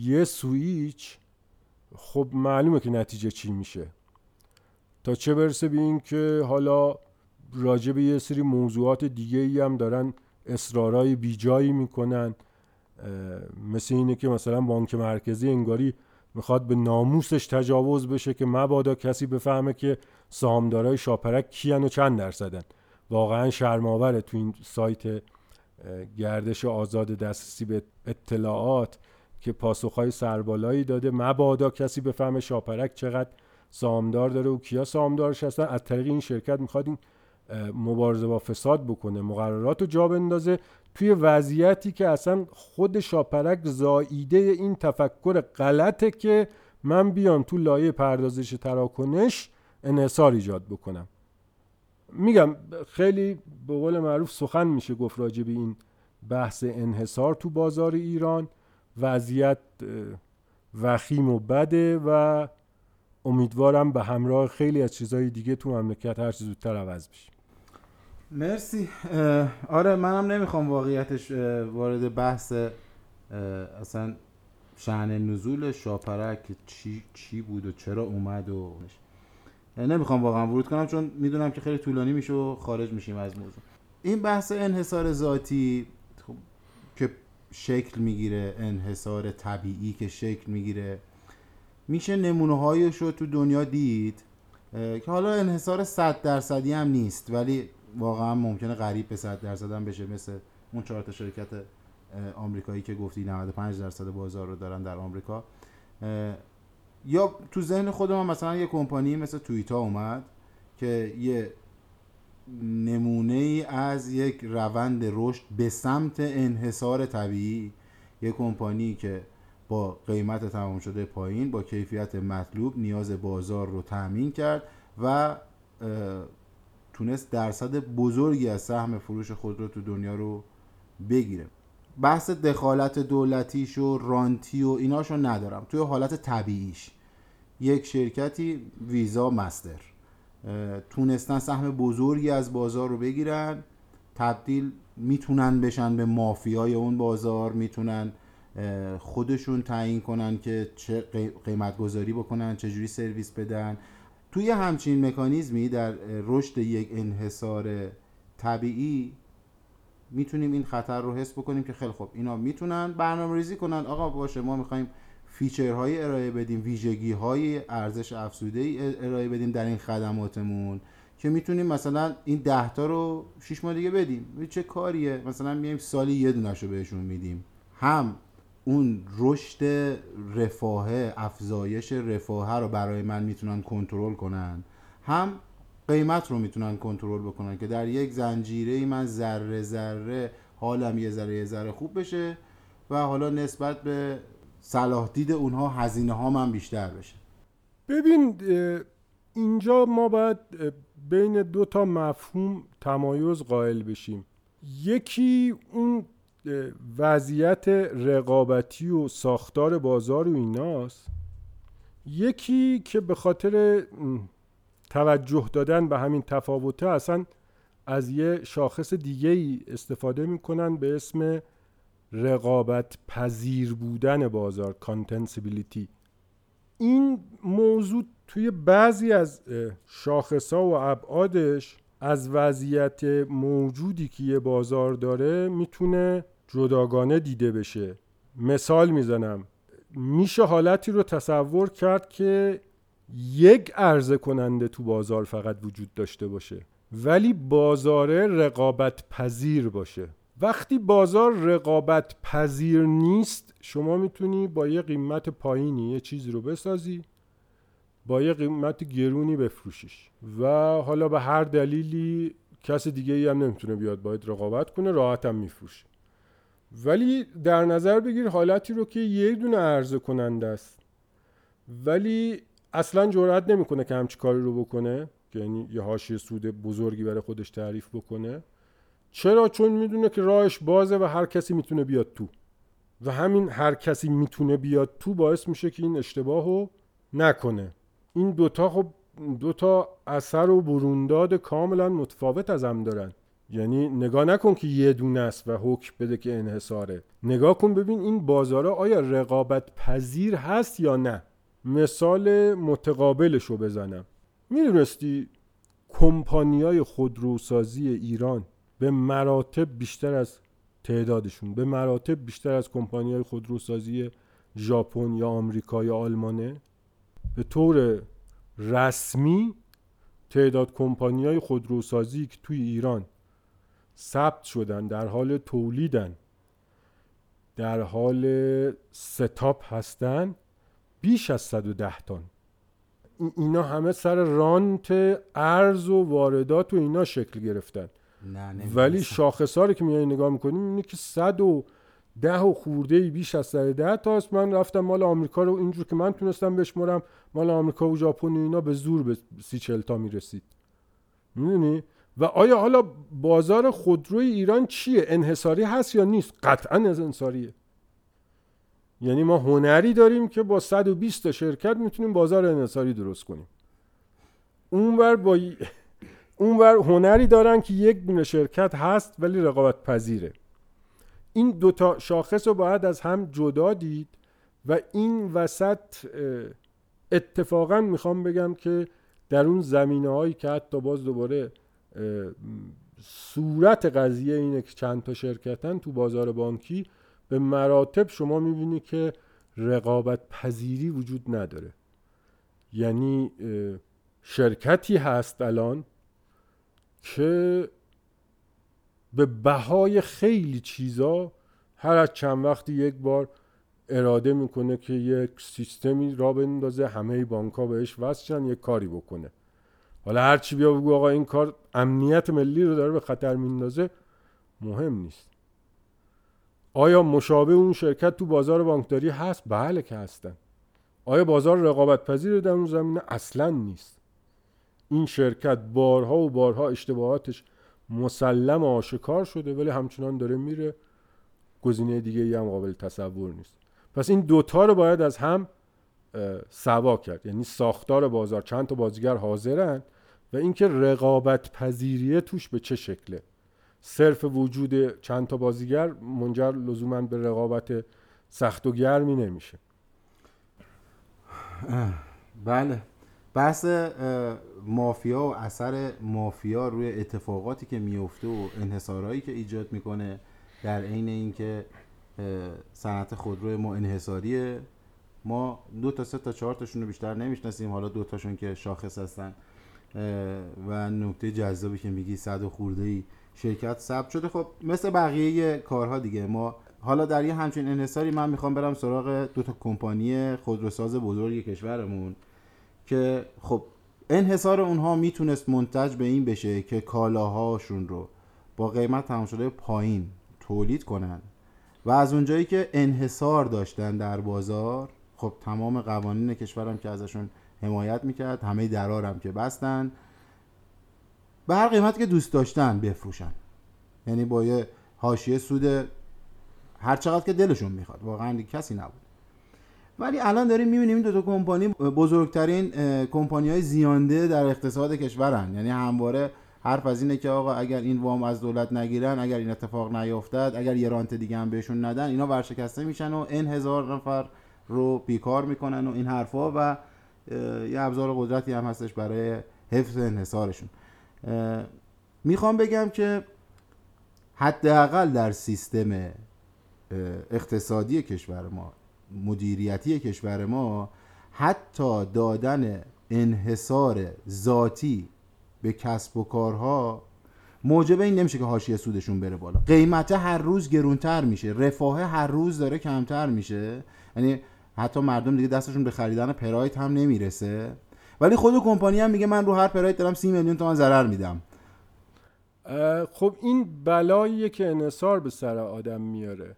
یه سویچ، خب معلومه که نتیجه چی میشه، تا چه برسه به این که حالا راجع به یه سری موضوعات دیگه ای هم دارن اصرارای بی جایی میکنن. مثل اینه که مثلا بانک مرکزی انگاری میخواد به ناموسش تجاوز بشه که مبادا کسی بفهمه که سهامدارای شاپرک کیان و چند درصدن. واقعا شرم‌آوره تو این سایت گردش آزاد دسترسی به اطلاعات که پاسخهای سربالایی داده، مبادا کسی بفهمه شاپرک چقدر سامدار داره و کیا سامدارش هستن، از طریق این شرکت میخواد این مبارزه با فساد بکنه، مقررات رو جا بندازه توی وضعیتی که اصلا خود شاپرک زائیده این تفکر غلطه که من بیام تو لایه پردازش تراکنش انحصار ایجاد بکنم. میگم خیلی به قول معروف سخن میشه گفت راجع به این بحث انحصار تو بازار ایران. وضعیت وخیم و بده و امیدوارم به همراه خیلی از چیزهای دیگه تو مملکت هر چیز زودتر عوض بشه. مرسی. آره منم نمیخوام واقعیتش وارد بحث اصلا شأن نزول شاپرک چی بود و چرا اومد و نمیخوام واقعا ورود کنم، چون میدونم که خیلی طولانی میشه و خارج میشیم از موضوع. این بحث انحصار ذاتی که شکل میگیره، انحصار طبیعی که شکل میگیره، میشه نمونه هایش رو تو دنیا دید که حالا انحصار 100% هم نیست، ولی واقعا ممکنه قریب به 100% هم بشه، مثل اون 4 شرکت آمریکایی که گفتی 95% بازار رو دارن در آمریکا. یا تو ذهن خودم مثلا یه کمپانی مثل توییتا اومد که یه نمونه ای از یک روند رشد به سمت انحصار طبیعی، یه کمپانی که با قیمت تمام شده پایین با کیفیت مطلوب نیاز بازار رو تامین کرد و تونست درصد بزرگی از سهم فروش خود رو تو دنیا رو بگیره. بحث دخالت دولتیش و رانتی و ایناشو ندارم، توی حالت طبیعیش یک شرکتی ویزا مستر تونستن سهم بزرگی از بازار رو بگیرن، تبدیل میتونن بشن به مافیای اون بازار، میتونن خودشون تعیین کنن که چه قیمت گذاری بکنن، چه جوری سرویس بدن. توی همچین مکانیزمی در رشد یک انحصار طبیعی میتونیم این خطر رو حس بکنیم که خیلی خوب اینا میتونن برنامه‌ریزی کنن، آقا باشه ما میخوایم فیچرهای ارائه بدیم، ویژگی‌های ارزش افزوده ارائه بدیم در این خدماتمون که میتونیم مثلا این 10 رو 6 ماه دیگه بدیم. چه کاریه؟ مثلا میایم سالی یه دونه‌شو بهشون میدیم. هم اون رشد رفاه، افزایش رفاه رو برای من میتونن کنترل کنن، هم قیمت رو میتونن کنترل بکنن که در یک زنجیره من ذره ذره حالم یه ذره خوب بشه و حالا نسبت به صلاح دید اونها هزینه ها من بیشتر بشه. ببین اینجا ما باید بین 2 مفهوم تمایز قائل بشیم. یکی اون وضعیت رقابتی و ساختار بازار و ایناست، یکی که به خاطر توجه دادن به همین تفاوته اصلا از یه شاخص دیگه‌ای استفاده میکنن به اسم رقابت پذیر بودن بازار، کانتنسیبیلیتی. این موضوع توی بعضی از شاخص‌ها و ابعادش از وضعیت موجودی که یه بازار داره میتونه جداگانه دیده بشه. مثال میزنم، میشه حالتی رو تصور کرد که یک عرضه کننده تو بازار فقط وجود داشته باشه ولی بازار رقابت پذیر باشه. وقتی بازار رقابت پذیر نیست، شما میتونی با یه قیمت پایینی یه چیزی رو بسازی، با یه قیمت گرونی بفروشیش و حالا به هر دلیلی کس دیگه ای هم نمیتونه بیاد باید رقابت کنه، راحت هم میفروشه. ولی در نظر بگیر حالتی رو که یه دونه عرضه کننده است ولی اصلا جرئت نمیکنه که همچین کاری رو بکنه، یعنی یه حاشیه سود بزرگی برای خودش تعریف بکنه. چرا؟ چون میدونه که راهش بازه و هر کسی میتونه بیاد تو، و همین هر کسی میتونه بیاد تو باعث میشه که این اشتباهو نکنه. این دوتا خب دوتا اثر و برونداد کاملا متفاوت از هم دارن. یعنی نگاه نکن که یه دونه است و حکم بده که انحصاره، نگاه کن ببین این بازارا آیا رقابت پذیر هست یا نه. مثال متقابلشو بزنم، میدونستی کمپانیای خودروسازی ایران به مراتب بیشتر از تعدادشون به مراتب بیشتر از کمپانیای خودروسازی ژاپن یا آمریکا یا آلمانه؟ به طور رسمی تعداد کمپانیای خودروسازی که توی ایران ثبت شدن، در حال تولیدن، در حال ستاپ هستن، بیش از 110 تن. اینا همه سر رانت ارز و واردات و اینا شکل گرفتن. ولی شاخص‌ها رو که میای نگاه می‌کنیم اینه که 110 و خورده‌ای بیش از 110 تا است. من رفتم مال آمریکا رو اینجور که من تونستم بشمارم، مال آمریکا و ژاپن و اینا به زور به 30-40 تا میرسید. می‌دونی؟ و آیا حالا بازار خودروی ایران چیه؟ انحصاری هست یا نیست؟ قطعاً انحصاریه. یعنی ما هنری داریم که با 120 تا شرکت میتونیم بازار انحصاری درست کنیم. اونور هنری دارن که یک دونه شرکت هست ولی رقابت پذیره. این دوتا شاخص رو باید از هم جدا دید و این وسط اتفاقاً میخوام بگم که در اون زمینه هایی که حتی باز دوباره صورت قضیه اینه که چند تا شرکتن تو بازار بانکی، به مراتب شما میبینی که رقابت پذیری وجود نداره. یعنی شرکتی هست الان که به بهای خیلی چیزا هر از چند وقتی یک بار اراده میکنه که یک سیستمی را بندازه، همه بانک‌ها بهش وصل شن، یک کاری بکنه. حالا هر چی بیا بگو آقا این کار امنیت ملی رو داره به خطر میندازه، مهم نیست. آیا مشابه اون شرکت تو بازار بانکداری هست؟ بله که هستن. آیا بازار رقابت پذیر در اون زمینه؟ اصلا نیست. این شرکت بارها و بارها اشتباهاتش مسلم آشکار شده ولی همچنان داره میره، گزینه دیگه هم قابل تصور نیست. پس این دوتا رو باید از هم سوا کرد. یعنی ساختار بازار، چند تا بازیگر حاضرن و اینکه رقابت پذیریه توش به چه شکله. صرف وجود چند تا بازیگر منجر لزوما به رقابت سخت و گرمی نمیشه. بله، بحث مافیا و اثر مافیا روی اتفاقاتی که میفته و انحصارهایی که ایجاد میکنه، در عین اینکه صنعت خودرو ما انحصاریه، ما 2 تا 3 تا 4 تاشون رو بیشتر نمیشناسیم، حالا 2 تاشون که شاخص هستن. و نکته جذابی که میگی 100 خورده ای شرکت ثبت شده. خب مثل بقیه کارها دیگه، ما حالا در یه همچین انحصاری من میخوام برم سراغ 2 تا کمپانی خودروساز بزرگ کشورمون که خب انحصار اونها میتونست منتج به این بشه که کالاهاشون رو با قیمت تمام شده پایین تولید کنن و از اونجایی که انحصار داشتن در بازار، خب تمام قوانین کشورم که ازشون حمایت میکرد، همه درارم که بستن، به هر قیمتی که دوست داشتن بفروشن، یعنی با یه حاشیه سود هر چقدر که دلشون میخواد، واقعا کسی نبود. ولی الان داریم میبینیم این 2 تا کمپانی بزرگترین کمپانی‌های زیانده در اقتصاد کشورن. یعنی همواره حرف از اینه که آقا اگر این وام از دولت نگیرن، اگر این اتفاق نیافتاد، اگر یه رانت دیگه هم بهشون ندن، اینا ورشکسته میشن و این 1000 نفر رو بیکار میکنن و این حرفا، و یه ابزار قدرتی هم هستش برای حفظ انحصارشون. میخوام بگم که حداقل در سیستم اقتصادی کشور ما، مدیریتی کشور ما، حتی دادن انحصار ذاتی به کسب و کارها موجب این نمیشه که حاشیه سودشون بره بالا. قیمت هر روز گرونتر میشه، رفاه هر روز داره کمتر میشه، یعنی حتی مردم دیگه دستشون به خریدن پراید هم نمیرسه. ولی خود کمپانی هم میگه من رو هر پراید دارم 30 میلیون تومان ضرر میدم. خب این بلاییه که انحصار به سر آدم میاره.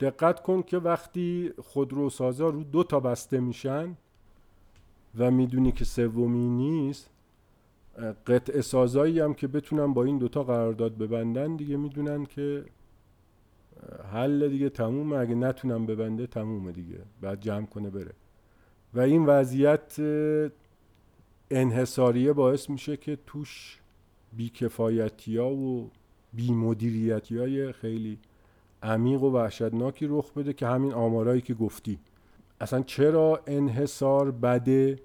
دقت کن که وقتی خودروسازا رو 2 تا بسته میشن و میدونی که سومی نیست، قطع سازایی هم که بتونن با این 2 تا قرارداد ببندن دیگه میدونن که حل دیگه تمومه، اگه نتونن ببنده تمومه دیگه، بعد جمع کنه بره. و این وضعیت انحصاریه باعث میشه که توش بیکفایتی‌ها و بی‌مدیریتی‌های خیلی عمیق و وحشتناکی رخ بده که همین آمارایی که گفتی. اصلا چرا انحصار بده؟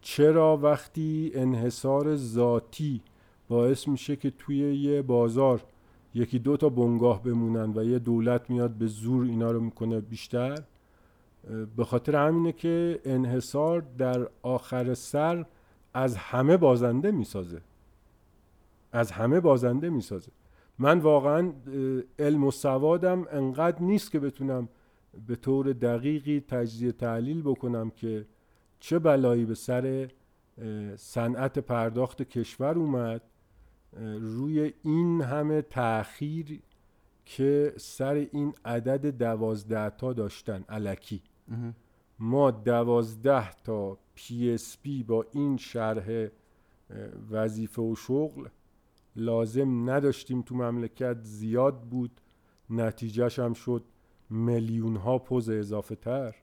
چرا وقتی انحصار ذاتی باعث میشه که توی یه بازار 1-2 تا بنگاه بمونن و یه دولت میاد به زور اینا رو میکنه بیشتر؟ به خاطر همینه که انحصار در آخر سر از همه بازنده میسازه. من واقعا علم و سوادم انقدر نیست که بتونم به طور دقیقی تجزیه تحلیل بکنم که چه بلایی به سر صنعت پرداخت کشور اومد روی این همه تأخیر که سر این عدد 12 تا داشتن الکی. ما 12 تا PSP با این شرح وظیفه و شغل لازم نداشتیم تو مملکت، زیاد بود، نتیجهش هم شد میلیون ها پوز اضافه تر.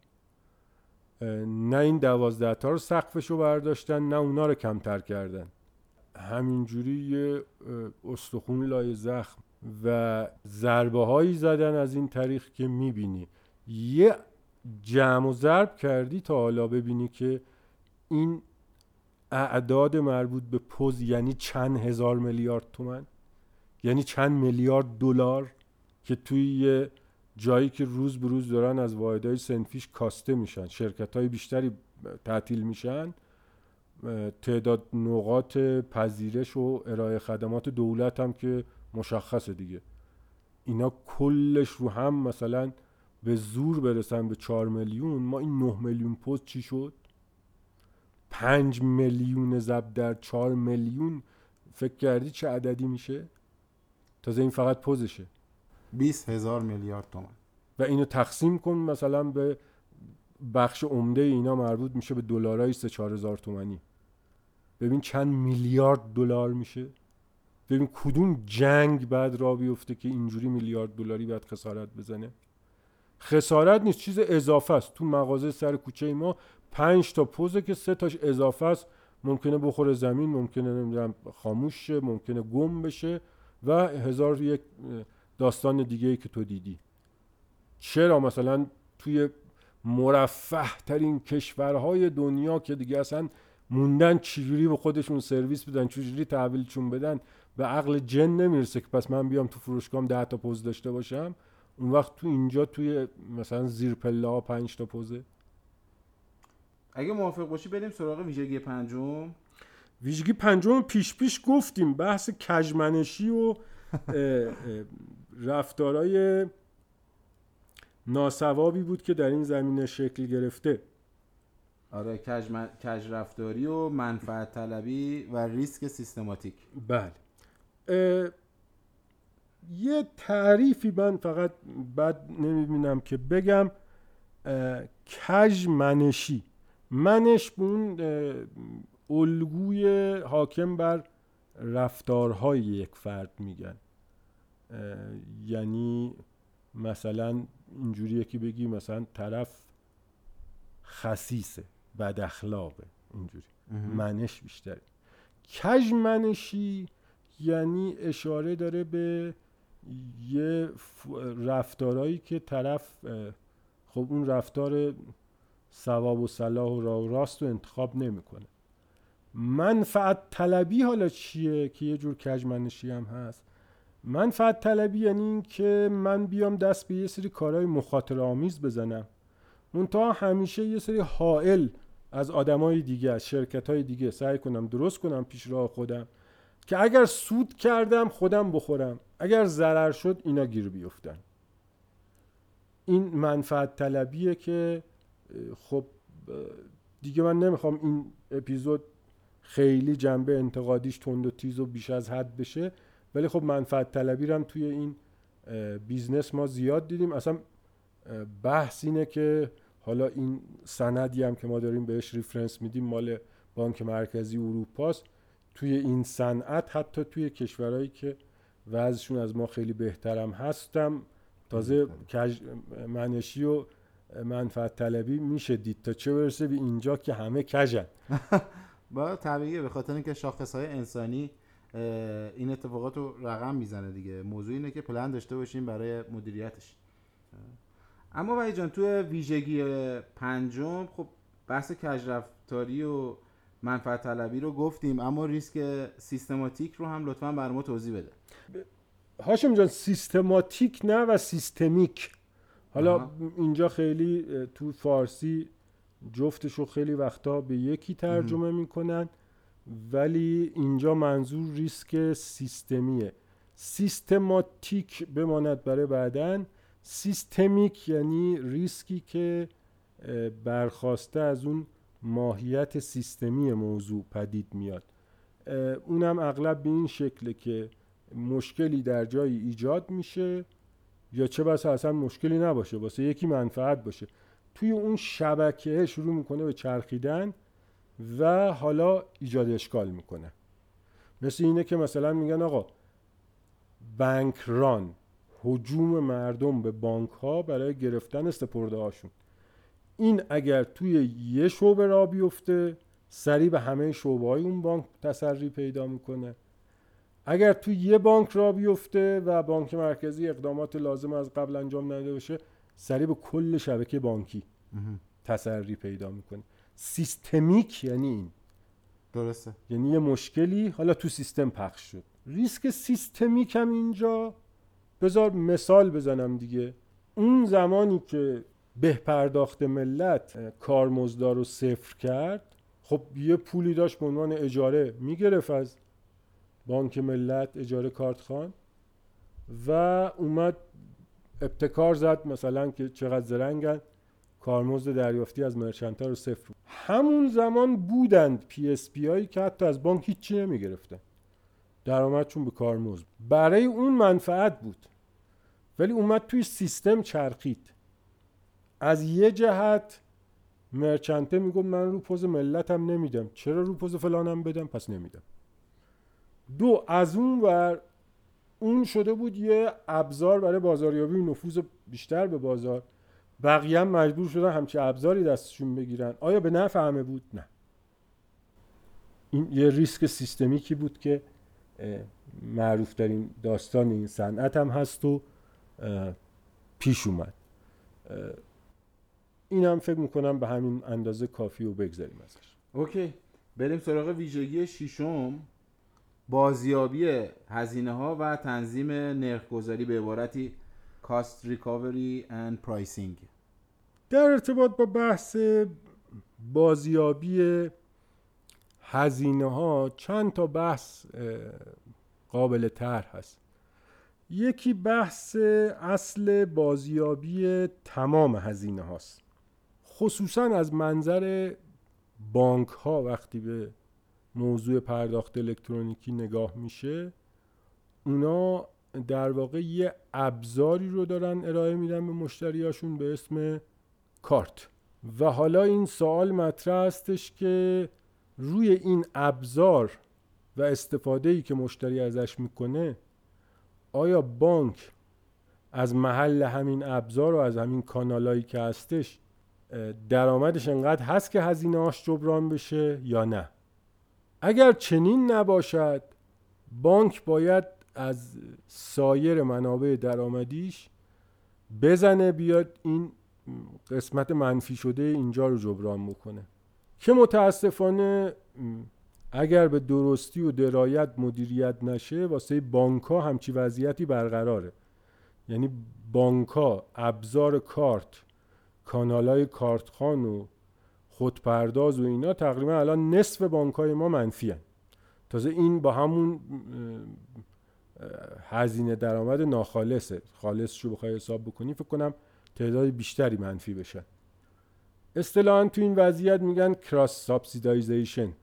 نه این 12 تا رو سقفشو برداشتن، نه اونا رو کمتر کردن. همینجوری یه استخون لای زخم و ضربه هایی زدن از این طریق که میبینی یه جمع و ضرب کردی تا حالا ببینی که این اعداد مربوط به پوز یعنی چند هزار میلیارد تومان، یعنی چند میلیارد دلار که توی یه جایی که روز به روز دارن از واحدهای صنفیش کاسته میشن، شرکت‌های بیشتری تعطیل میشن، تعداد نقاط پذیرش و ارائه خدمات دولت هم که مشخصه دیگه، اینا کلش رو هم مثلا به زور برسن به 4 میلیون. ما این 9 میلیون پست چی شد؟ 5 میلیون ضرب در 4 میلیون، فکر کردی چه عددی میشه؟ تازه این فقط پوزشه، 20,000 میلیارد تومان. و اینو تقسیم کن مثلا به بخش عمده اینا مربوط میشه به دلارای 3-4 هزار تومانی، ببین چند میلیارد دلار میشه، ببین کدوم جنگ بعد را بیفته که اینجوری میلیارد دلاری بعد خسارت بزنه. خسارت نیست، چیز اضافه است. تو مغازه سر کوچه ما 5 تا پوزه که 3 تاش اضافه است، ممکنه بخوره زمین، ممکنه خاموش شه، ممکنه گم بشه و هزار یک داستان دیگه ای که تو دیدی. چرا مثلا توی مرفه ترین کشورهای دنیا که دیگه اصلا موندن چجوری به خودشون سرویس بدن، چجوری تحویلشون بدن، به عقل جن نمیرسه که پس من بیام تو فروشگاهم 10 تا پوز داشته باشم، اون وقت تو اینجا توی مثلا زیر پله ها 5 تا پوزه. اگه موافق باشی بریم سراغ ویژگی پنجم. ویژگی پنجم پیش گفتیم، بحث کژمنشی و رفتارهای ناسوابی بود که در این زمینه شکل گرفته. آره، کژرفتاری و منفعت طلبی و ریسک سیستماتیک. بله، یه تعریفی من فقط بد نمیبینم که بگم، کژمنشی، منش بون الگوی حاکم بر رفتارهای یک فرد میگن. یعنی مثلا اینجوریه که بگی مثلا طرف خسیسه، بد اخلاقه، اینجوری منش بیشتره. کژمنشی یعنی اشاره داره به یه رفتارهایی که طرف خب اون رفتار ثواب و صلاح و راه و راست رو انتخاب نمیکنه. منفعت طلبی حالا چیه که یه جور کژمنشی هم هست؟ منفعت طلبی یعنی این که من بیام دست به یه سری کارهای مخاطره آمیز بزنم، منتها همیشه یه سری حائل از آدمای دیگه، از شرکت‌های دیگه سعی کنم درست کنم پیش راه خودم که اگر سود کردم خودم بخورم، اگر ضرر شد اینا گیر بیفتن. این منفعت طلبیه که خب دیگه من نمیخوام این اپیزود خیلی جنبه انتقادیش تند و تیز و بیش از حد بشه، ولی خب منفعت طلبی رو هم توی این بیزنس ما زیاد دیدیم. اصلا بحث اینه که حالا این سندی هم که ما داریم بهش ریفرنس میدیم مال بانک مرکزی اروپاست. توی این صنعت حتی توی کشورهایی که وضعشون از ما خیلی بهترم هستم، تازه منشی و منفعت طلبی میشه دید، تا چه برسه به اینجا که همه کژن. با طبیعیه، به خاطر اینکه شاخص‌های انسانی این اتفاقات رو رقم میزنه دیگه. موضوع اینه که پلن داشته باشیم برای مدیریتش. اما وحید جان توی ویژگی پنجم خب بحث کژرفتاری و منفعت طلبی رو گفتیم، اما ریسک سیستماتیک رو هم لطفاً برای ما توضیح بده. هاشم جان، سیستماتیک نه و سیستمیک. حالا اینجا خیلی تو فارسی جفتشو خیلی وقتا به یکی ترجمه میکنن، ولی اینجا منظور ریسک سیستمیه. سیستماتیک بماند برای بعدن. سیستمیک یعنی ریسکی که برخواسته از اون ماهیت سیستمی موضوع پدید میاد. اونم اغلب به این شکله که مشکلی در جایی ایجاد میشه یا چه بسا اصلا مشکلی نباشه، واسه یکی منفعت باشه، توی اون شبکه شروع میکنه به چرخیدن و حالا ایجاد اشکال میکنه. مثل اینه که مثلا میگن آقا بانک ران، هجوم مردم به بانک ها برای گرفتن استپرده هاشون، این اگر توی یه شعبه را بیفته سریع به همه شعبه های اون بانک تسری پیدا میکنه. اگر توی یه بانک را بیفته و بانک مرکزی اقدامات لازم از قبل انجام نداده باشه سریع به کل شبکه بانکی تسری پیدا میکنه. سیستمیک یعنی این، درسته، یعنی یه مشکلی حالا تو سیستم پخش شد. ریسک سیستمیک هم اینجا بذار مثال بزنم دیگه. اون زمانی که به پرداخت ملت کارمزدار رو صفر کرد، خب یه پولی داشت به عنوان اجاره میگرفت از بانک ملت، اجاره کارت خان، و اومد ابتکار زد مثلا که چقدر زرنگن کارمزد دریافتی از مرچنت ها رو صفر. همون زمان بودند PSP هایی که حتی از بانک هیچی نمیگرفتن، درآمد چون به کارمزد برای اون منفعت بود، ولی اومد توی سیستم چرخید. از یه جهت مرچنته میگم من رو پوز ملتم نمیدم، چرا رو پوز فلانم بدم، پس نمیدم. دو، از اون ور اون شده بود یه ابزار برای بازاریابی، نفوذ بیشتر به بازار، بقیه هم مجبور شدن همچه ابزاری دستشون بگیرن. آیا به نفع همه بود؟ نه. این یه ریسک سیستمیکی بود که معروف در این داستان این صنعت هم هست و پیش اومد. این هم فکر میکنم به همین اندازه کافی و بگذاریم ازش. اوکی، بریم سراغ ویژگی ششم، بازیابی هزینه ها و تنظیم نرخ‌گذاری، به عبارتی cost recovery and pricing. در ارتباط با بحث بازیابی هزینه ها چند تا بحث قابل طرح هست. یکی بحث اصل بازیابی تمام هزینه هاست، خصوصا از منظر بانک ها. وقتی به موضوع پرداخت الکترونیکی نگاه میشه، اونا در واقع یه ابزاری رو دارن ارائه میدن به مشتریاشون به اسم کارت، و حالا این سوال مطرح استش که روی این ابزار و استفاده‌ای که مشتری ازش میکنه، آیا بانک از محل همین ابزار و از همین کانالایی که هستش درآمدش انقدر هست که هزینه‌اش جبران بشه یا نه؟ اگر چنین نباشد، بانک باید از سایر منابع درآمدیش بزنه بیاد این قسمت منفی شده اینجا رو جبران بکنه، که متاسفانه اگر به درستی و درایت مدیریت نشه، واسه بانک‌ها همچی وضعیتی برقراره. یعنی بانک‌ها ابزار کارت، کانال‌های کارتخوان و خودپرداز و اینا تقریبا الان نصف بانک‌های ما منفی هستند. تازه این با همون هزینه درآمد ناخالصه، خالصشو بخوای حساب بکنی فکر کنم تعداد بیشتری منفی بشن. اصطلاحاً تو این وضعیت میگن کراس سابسیدایزیشن،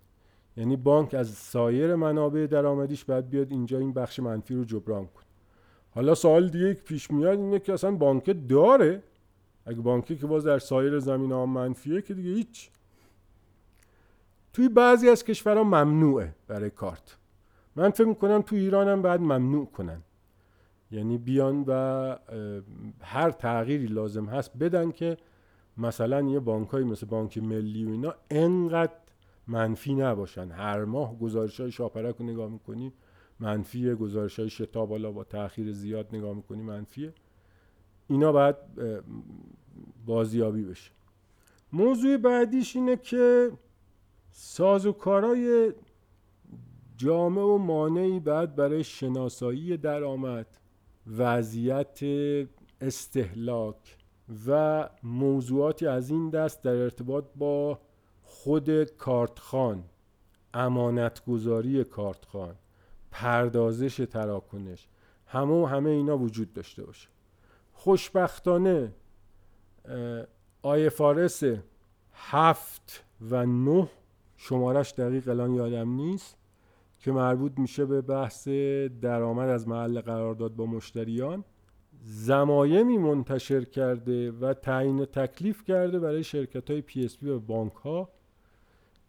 یعنی بانک از سایر منابع درآمدیش باید بیاد اینجا این بخش منفی رو جبران کنه. حالا سوال دیگه که پیش میاد اینه که اصلا بانک داره؟ اگه بانکی که باز در سایر زمینه‌ها منفیه که دیگه هیچ. توی بعضی از کشورها ممنوعه برای کارت. من فکر می‌کنم تو ایران هم باید ممنوع کنن، یعنی بیان و هر تغییری لازم هست بدن که مثلا یه بانکایی مثل بانک ملی و اینا انقدر منفی نباشن. هر ماه گزارش‌های شاپرک رو نگاه می‌کنی منفیه، گزارش‌های شتاب حالا با تأخیر زیاد نگاه می‌کنی منفیه. اینا باید بازیابی بشه. موضوع بعدیش اینه که سازوکارهای جامع و مانعی باید برای شناسایی درآمد، وضعیت استهلاک و موضوعاتی از این دست در ارتباط با خود کارتخوان، امانتگذاری کارتخوان، پردازش تراکنش، همه اینا وجود داشته باشه. خوشبختانه IFRS 7 و 9 شمارش دقیق الان یادم نیست که مربوط میشه به بحث درآمد از محل قرارداد با مشتریان، زمایمی منتشر کرده و تعیین تکلیف کرده برای شرکت‌های PSP و بانک‌ها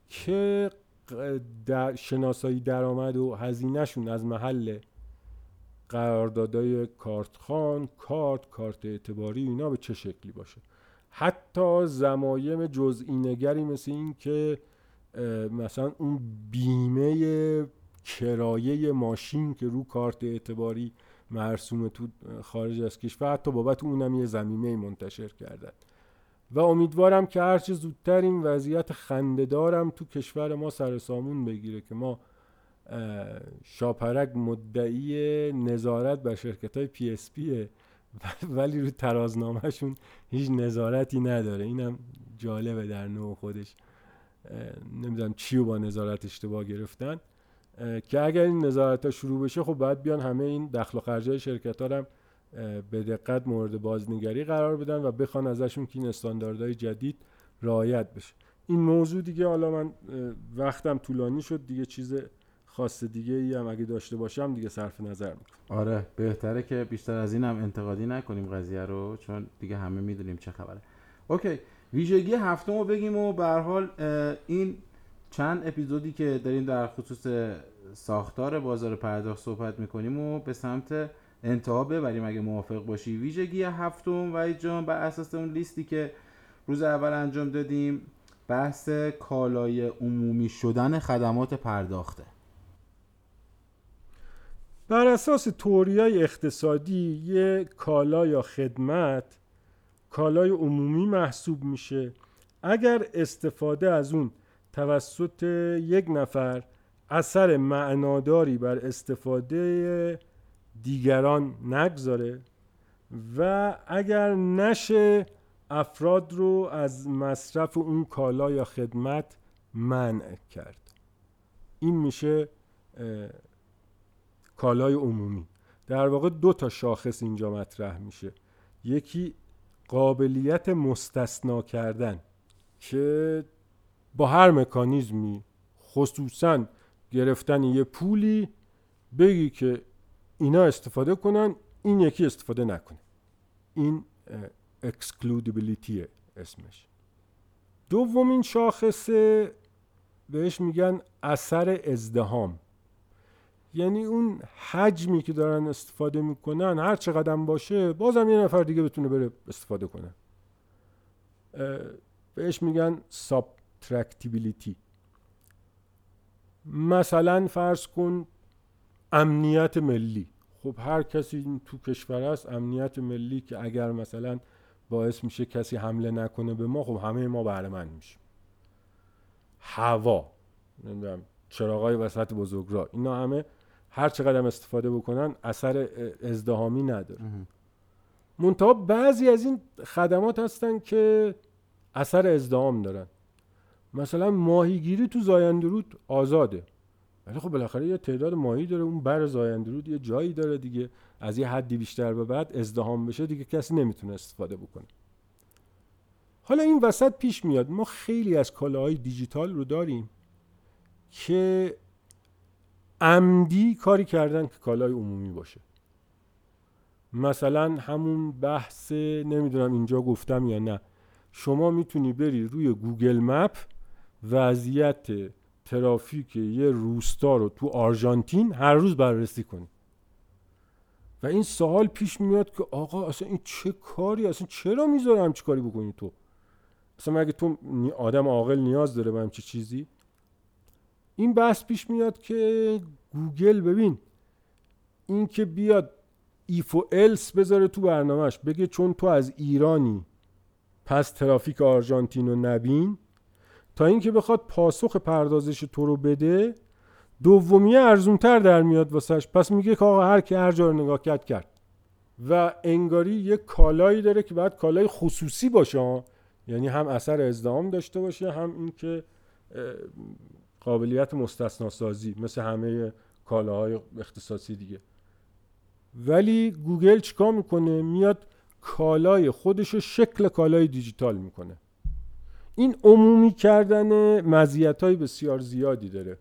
که در شناسایی درآمد و هزینه‌شون از محل قراردادهای کارتخوان، کارت اعتباری اینا به چه شکلی باشه. حتی زمایم جزئی نگری مثل این که مثلا اون بیمه کرایه ماشین که رو کارت اعتباری مرسومه تو خارج از کشور، حتی بابت اونم یه ضمیمه منتشر کردن و امیدوارم که هرچه زودتر این وضعیت خنده‌دارم تو کشور ما سر سامون بگیره که ما شاپرک مدعی نظارت بر شرکت‌های پی اس پیه ولی رو ترازنامه‌شون هیچ نظارتی نداره. اینم جالبه در نوع خودش، نمیدونم چیو با نظارت اشتباه گرفتن که اگر این نظارت‌ها شروع بشه خب باید بیان همه این دخل و خرج‌های شرکت‌ها رو به دقت مورد بازنگری قرار بدن و بخوان ازشون که این استانداردهای جدید رعایت بشه. این موضوع دیگه، حالا من وقتم طولانی شد دیگه، چیز خاص دیگه ای هم اگه داشته باشم دیگه صرف نظر میکنم. آره بهتره که بیشتر از این هم انتقادی نکنیم قضیه رو، چون دیگه همه میدونیم چه خبره. اوکی، ویژگی هفتمو بگیم و به هر حال این چند اپیزودی که داریم در خصوص ساختار بازار پرداخت صحبت میکنیم و به سمت انتها ببریم اگه موافق باشی. ویژگی هفتم و جان بر اساس اون لیستی که روز اول انجام دادیم بحث کالای عمومی شدن خدمات پرداخته. بر اساس توریای اقتصادی یه کالا یا خدمت کالای عمومی محسوب میشه اگر استفاده از اون توسط یک نفر اثر معناداری بر استفاده دیگران نگذاره و اگر نشه افراد رو از مصرف اون کالا یا خدمت منع کرد. این میشه کالای عمومی. در واقع دو تا شاخص اینجا مطرح میشه، یکی قابلیت مستثنا کردن که با هر مکانیزمی خصوصا گرفتن یه پولی بگی که اینا استفاده کنن این یکی استفاده نکنه، این اکسکلودیبیلیتیه اسمش. دومین شاخصه بهش میگن اثر ازدهام، یعنی اون حجمی که دارن استفاده میکنن هر چه قدم باشه بازم یه نفر دیگه بتونه بره استفاده کنه، بهش میگن سابترکتیبیلیتی. مثلا فرض کن امنیت ملی، خب هر کسی تو کشور است امنیت ملی که اگر مثلا باعث میشه کسی حمله نکنه به ما، خب همه ما بهره‌مند میشیم. هوا، نمیدونم چراغای وسط بزرگراه، اینا همه هر چقدر استفاده بکنن اثر ازدهامی نداره. منتها بعضی از این خدمات هستن که اثر ازدهام دارن، مثلا ماهیگیری تو زایندرود آزاده ولی خب بالاخره یه تعداد ماهی داره، اون بر زایندرود یه جایی داره دیگه، از یه حدی بیشتر به بعد ازدهام بشه دیگه کسی نمیتونه استفاده بکنه. حالا این وسط پیش میاد ما خیلی از کالاهای دیجیتال رو داریم که عمدی کاری کردن که کالای عمومی باشه، مثلا همون بحث نمیدونم اینجا گفتم یا نه، شما میتونی بری روی گوگل مپ وضعیت ترافیک یه روستا رو تو آرژانتین هر روز بررسی کنی و این سوال پیش میاد که آقا اصلا این چه کاری، اصلا چرا میذارم چه کاری بکنی تو، اصلا مگه تو آدم عاقل نیاز داره به همچین چیزی؟ این بحث پیش میاد که گوگل ببین این که بیاد ایف و الس بذاره تو برنامهش بگه چون تو از ایرانی پس ترافیک آرژانتین رو نبین، تا این که بخواد پاسخ پردازش تو رو بده، دومیه ارزونتر در میاد واسهش، پس میگه که آقا هر کی هر جا رو نگاه کرد و انگاری یه کالایی داره که باید کالای خصوصی باشه، یعنی هم اثر ازدهام داشته باشه هم این که قابلیت مستثناسازی مثل همه کالاهای اختصاصی دیگه. ولی گوگل چیکار میکنه؟ میاد کالای خودش رو شکل کالای دیجیتال میکنه. این عمومی کردن مزیت‌های بسیار زیادی داره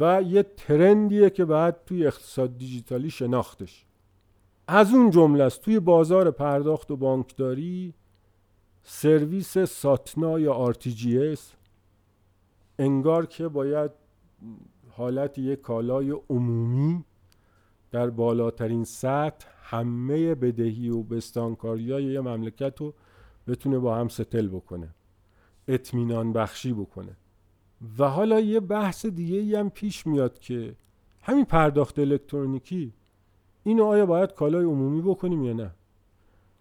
و یه ترندیه که بعد توی اقتصاد دیجیتالی شناختش. از اون جمله است توی بازار پرداخت و بانکداری سرویس ساتنا یا آرتیجیس انگار که باید حالت یک کالای عمومی در بالاترین سطح همه بدهی و بستانکاری‌های یه مملکت رو بتونه با هم ستل بکنه، اطمینان بخشی بکنه. و حالا یه بحث دیگه‌ای هم پیش میاد که همین پرداخت الکترونیکی، اینو آیا باید کالای عمومی بکنیم یا نه؟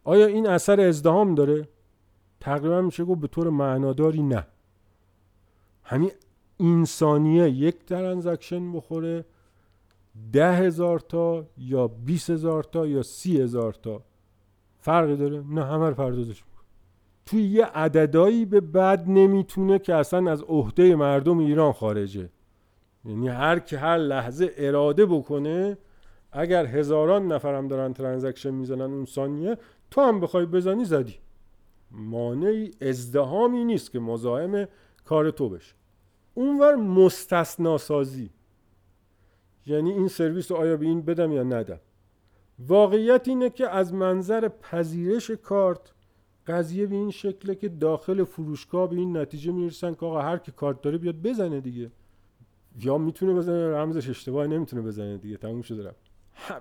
آیا این اثر ازدحام داره؟ تقریبا میشه گفت به طور معناداری نه. همین انسانیه یک ترانزکشن بخوره 10,000 تا یا 20,000 تا یا 30,000 تا فرق داره؟ نه، همه رو پردازش میکنه. توی یه عددایی به بعد نمیتونه که اصلا از عهده مردم ایران خارجه، یعنی هر که هر لحظه اراده بکنه، اگر هزاران نفرم دارن ترانزکشن میزنن اون ثانیه، تو هم بخوای بزنی زدی، مانعی ازدحامی نیست که مزاحم کار تو بشه. اونور مستثنا سازی، یعنی این سرویس رو آیا به این بدم یا ندم. واقعیت اینه که از منظر پذیرش کارت قضیه به این شکله که داخل فروشگاه به این نتیجه میرسن که آقا هر کی کارت داره بیاد بزنه دیگه، یا میتونه بزنه، رمزش اشتباهی نمیتونه بزنه دیگه، تموم شده رفت.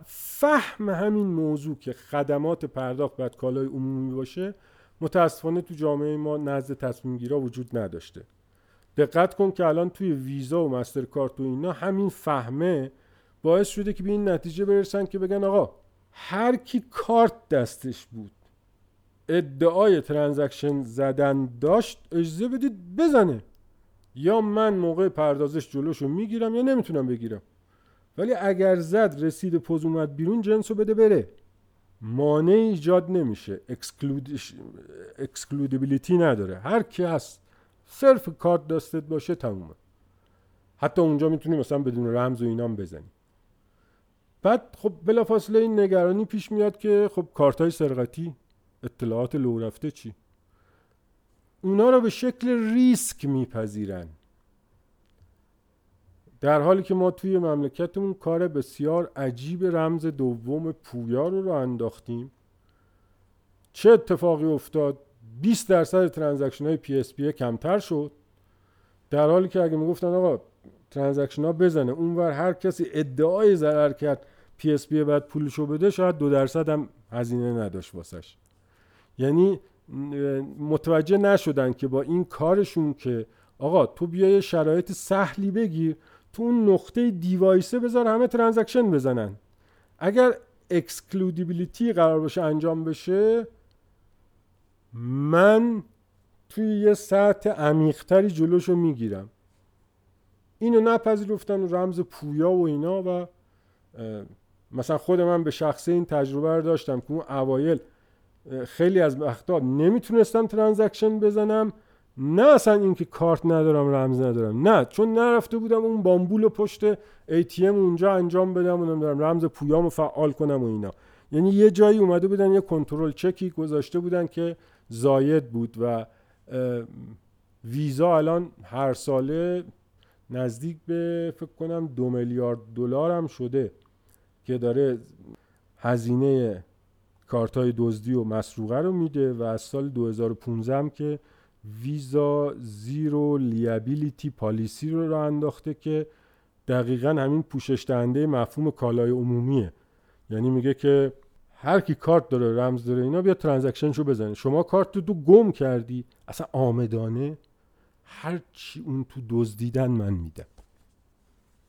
فهم همین موضوع که خدمات پرداخت باید کالای عمومی باشه متاسفانه تو جامعه ما نزد تصمیم گیرا وجود نداشته. دقت کن که الان توی ویزا و مسترکارت و اینا همین فهمه باعث شده که به این نتیجه برسن که بگن آقا هر کی کارت دستش بود ادعای ترانزکشن زدن داشت، اجازه بدید بزنه، یا من موقع پردازش جلوشو میگیرم یا نمیتونم بگیرم، ولی اگر زد رسید پوز اومد بیرون جنسو بده بره، مانع ایجاد نمیشه، اکسکلودیبیلیتی نداره، هر کی هست صرف کارت دستت باشه تمومه. حتی اونجا میتونی مثلا بدون رمز و اینام بزنی. بعد خب بلافاصله این نگرانی پیش میاد که خب کارت‌های سرقتی، اطلاعات لو رفته چی؟ اونا رو به شکل ریسک میپذیرن، در حالی که ما توی مملکتمون کار بسیار عجیب رمز دوم پویا رو انداختیم. چه اتفاقی افتاد؟ 20% ترانزکشن های PSP کمتر شد، در حالی که اگه میگفتن آقا ترانزکشن ها بزنه، اونور هر کسی ادعای ضرر کرد PSP بعد پولشو بده، شاید 2% هم هزینه نداشت واسش. یعنی متوجه نشدن که با این کارشون که آقا تو بیای شرایط سهلی بگیر، تو اون نقطه دیوایسه بذار همه ترانزکشن بزنن، اگر اکسکلودیبیلیتی قرار باشه انجام بشه، من توی یه سطح عمیق‌تری جلوشو میگیرم. اینو نپذیرفتن رمز پویا و اینا. و مثلا خود من به شخصه این تجربه رو داشتم که اون اوایل خیلی از وقتا نمیتونستم ترانزکشن بزنم، نه اصلا این که کارت ندارم رمز ندارم، نه چون نرفته بودم اون بامبول پشت ATM اونجا انجام بدم و نمیدونم رمز پویامو فعال کنم و اینا. یعنی یه جایی اومده بودن یه کنترل چکی گذاشته بودن که زاید بود و ویزا الان هر ساله نزدیک به فکر کنم $2 میلیارد هم شده که داره هزینه کارت‌های دزدی و مسروقه رو میده. و از سال 2015 هم که ویزا زیرو لیابیلیتی پالیسی رو راه انداخته که دقیقاً همین پوشش دهنده مفهوم کالای عمومیه، یعنی میگه که هر کی کارت داره رمز داره اینا بیا ترانزکشنشو بزنه. شما کارت تو گم کردی، اصلا آمدانه هر چی اون تو دزدیدن من میدم.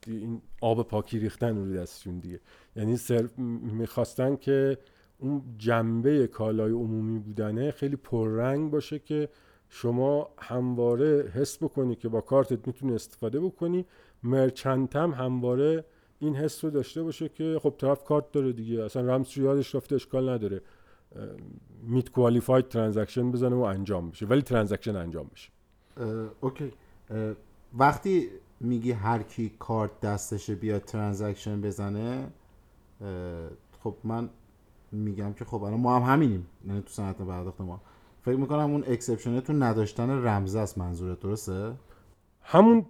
این آب پاکی ریختن رو دستشون دیگه، یعنی صرف میخواستن که اون جنبه کالای عمومی بودنه خیلی پررنگ باشه که شما همواره حس بکنی که با کارتت میتونی استفاده بکنی، مرچنتم همواره این حس رو داشته باشه که خب طرف کارت داره دیگه، اصلا رمز رو یادش رفته اشکال نداره، میت کوالیفاید ترانزکشن بزنه و انجام بشه، ولی ترانزکشن انجام بشه. اوکی، وقتی میگی هر کی کارت دستشه بیاد ترانزکشن بزنه، خب من میگم که خب الان ما هم همینیم، یعنی تو صنعت پرداخت ما فکر میکنم اون اکسپشنه تو نداشتن رمز است. منظورت درسته؟ همون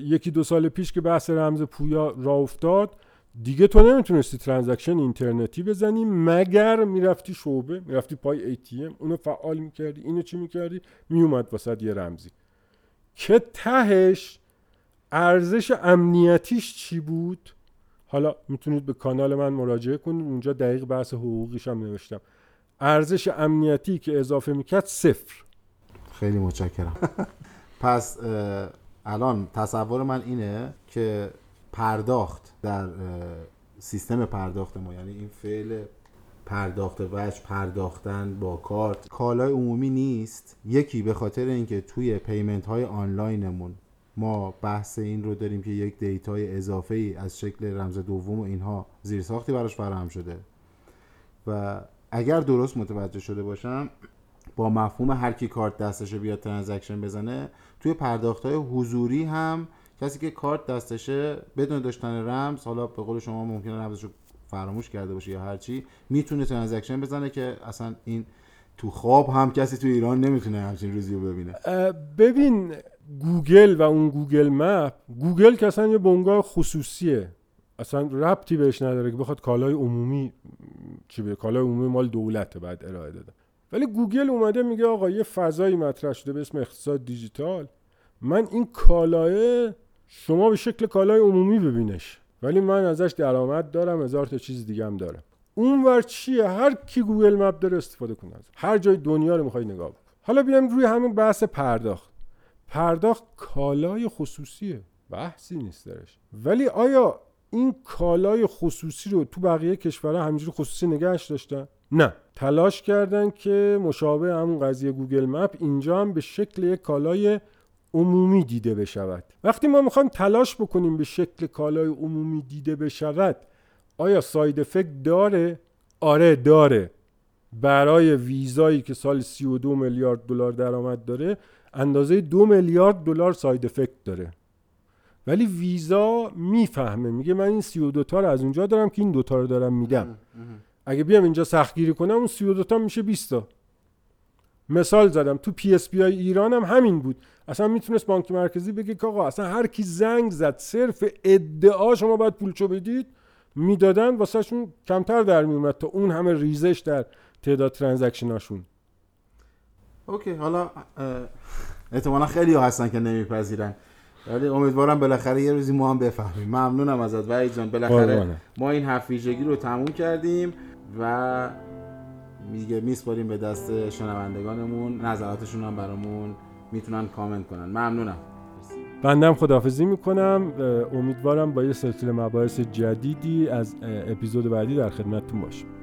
یکی دو سال پیش که بحث رمز پویا راه افتاد دیگه تو نمیتونستی ترانزکشن اینترنتی بزنی مگر میرفتی شعبه، میرفتی پای ای تی ام، اونو فعال میکردی، اینو چی میکردی، میومد وسط یه رمزی که تهش ارزش امنیتیش چی بود. حالا میتونید به کانال من مراجعه کنید، اونجا دقیق بحث حقوقیش هم نوشتم. ارزش امنیتی که اضافه میکرد صفر. خیلی متشکرم. پس الان تصور من اینه که پرداخت در سیستم پرداخت ما، یعنی این فعل پرداخت وجه، پرداختن با کارت، کالای عمومی نیست. یکی به خاطر اینکه توی پیمنت های آنلاینمون ما بحث این رو داریم که یک دیتای اضافه‌ای از شکل رمز دوم و اینها زیرساختی براش فراهم شده و اگر درست متوجه شده باشم با مفهوم هر کی کارت دستش بیاد ترانزکشن بزنه، توی پرداخت‌های حضوری هم کسی که کارت دستشه بدون داشتن رمز، حالا به قول شما ممکنه رمزشو فراموش کرده باشه یا هر چی، میتونه ترانزکشن بزنه که اصلا این تو خواب هم کسی تو ایران نمیتونه همچین روزی رو ببینه. ببین گوگل و اون گوگل مپ، گوگل که اصلا یه بنگاه خصوصیه، اصلا ربطی بهش نداره که بخواد کالای عمومی چی بده، کالای عمومی مال دولته بعد ارائه داده. ولی گوگل اومده میگه آقا یه فضایی مطرح شده به اسم اقتصاد دیجیتال، من این کالای شما به شکل کالای عمومی ببینش ولی من ازش درآمد دارم، هزار تا چیز دیگه هم دارم. اونور چیه؟ هر کی گوگل مپ داره استفاده کنه، هر جای دنیا رو میخوای نگاه کن. حالا بیام روی همین بحث پرداخت. پرداخت کالای خصوصیه، بحثی نیست درش، ولی آیا این کالای خصوصی رو تو بقیه کشورها همینجوری خصوصی نگهش داشتن؟ نه، تلاش کردن که مشابه همون قضیه گوگل مپ اینجا هم به شکل یک کالای عمومی دیده بشود. وقتی ما میخوایم تلاش بکنیم به شکل کالای عمومی دیده بشود، آیا ساید افکت داره؟ آره داره. برای ویزایی که سال 32 میلیارد دلار درآمد داره، اندازه 2 میلیارد دلار ساید افکت داره. ولی ویزا میفهمه، میگه من این 32 تا رو از اونجا دارم که این دو تا رو دارم میدم. اگه بیام اینجا سختگیری کنم اون 32 تا میشه 20 تا. مثال زدم. تو پی اس پی ای ایران هم همین بود. اصلا میتونست بانک مرکزی بگه که آقا اصلا هر کی زنگ زد صرف ادعا شما باید پولشو بدید، میدادن واسه شون کمتر در میومد تا اون همه ریزش در تعداد ترانزکشناشون. اوکی، حالا احتمالاً خیلی ها هستن که نمیپذیرن، ولی امیدوارم بالاخره یه روزی ما هم بفهمیم. ممنونم ازت وحید جان. بالاخره ما این هفت‌ویژگی رو تموم کردیم و میگه میسپاریم به دست شنوندگانمون، نظراتشون هم برامون میتونن کامنت کنن. ممنونم. بندم خداحافظی میکنم. امیدوارم با یه سلسله مباحث جدیدی از اپیزود بعدی در خدمتتون باشم.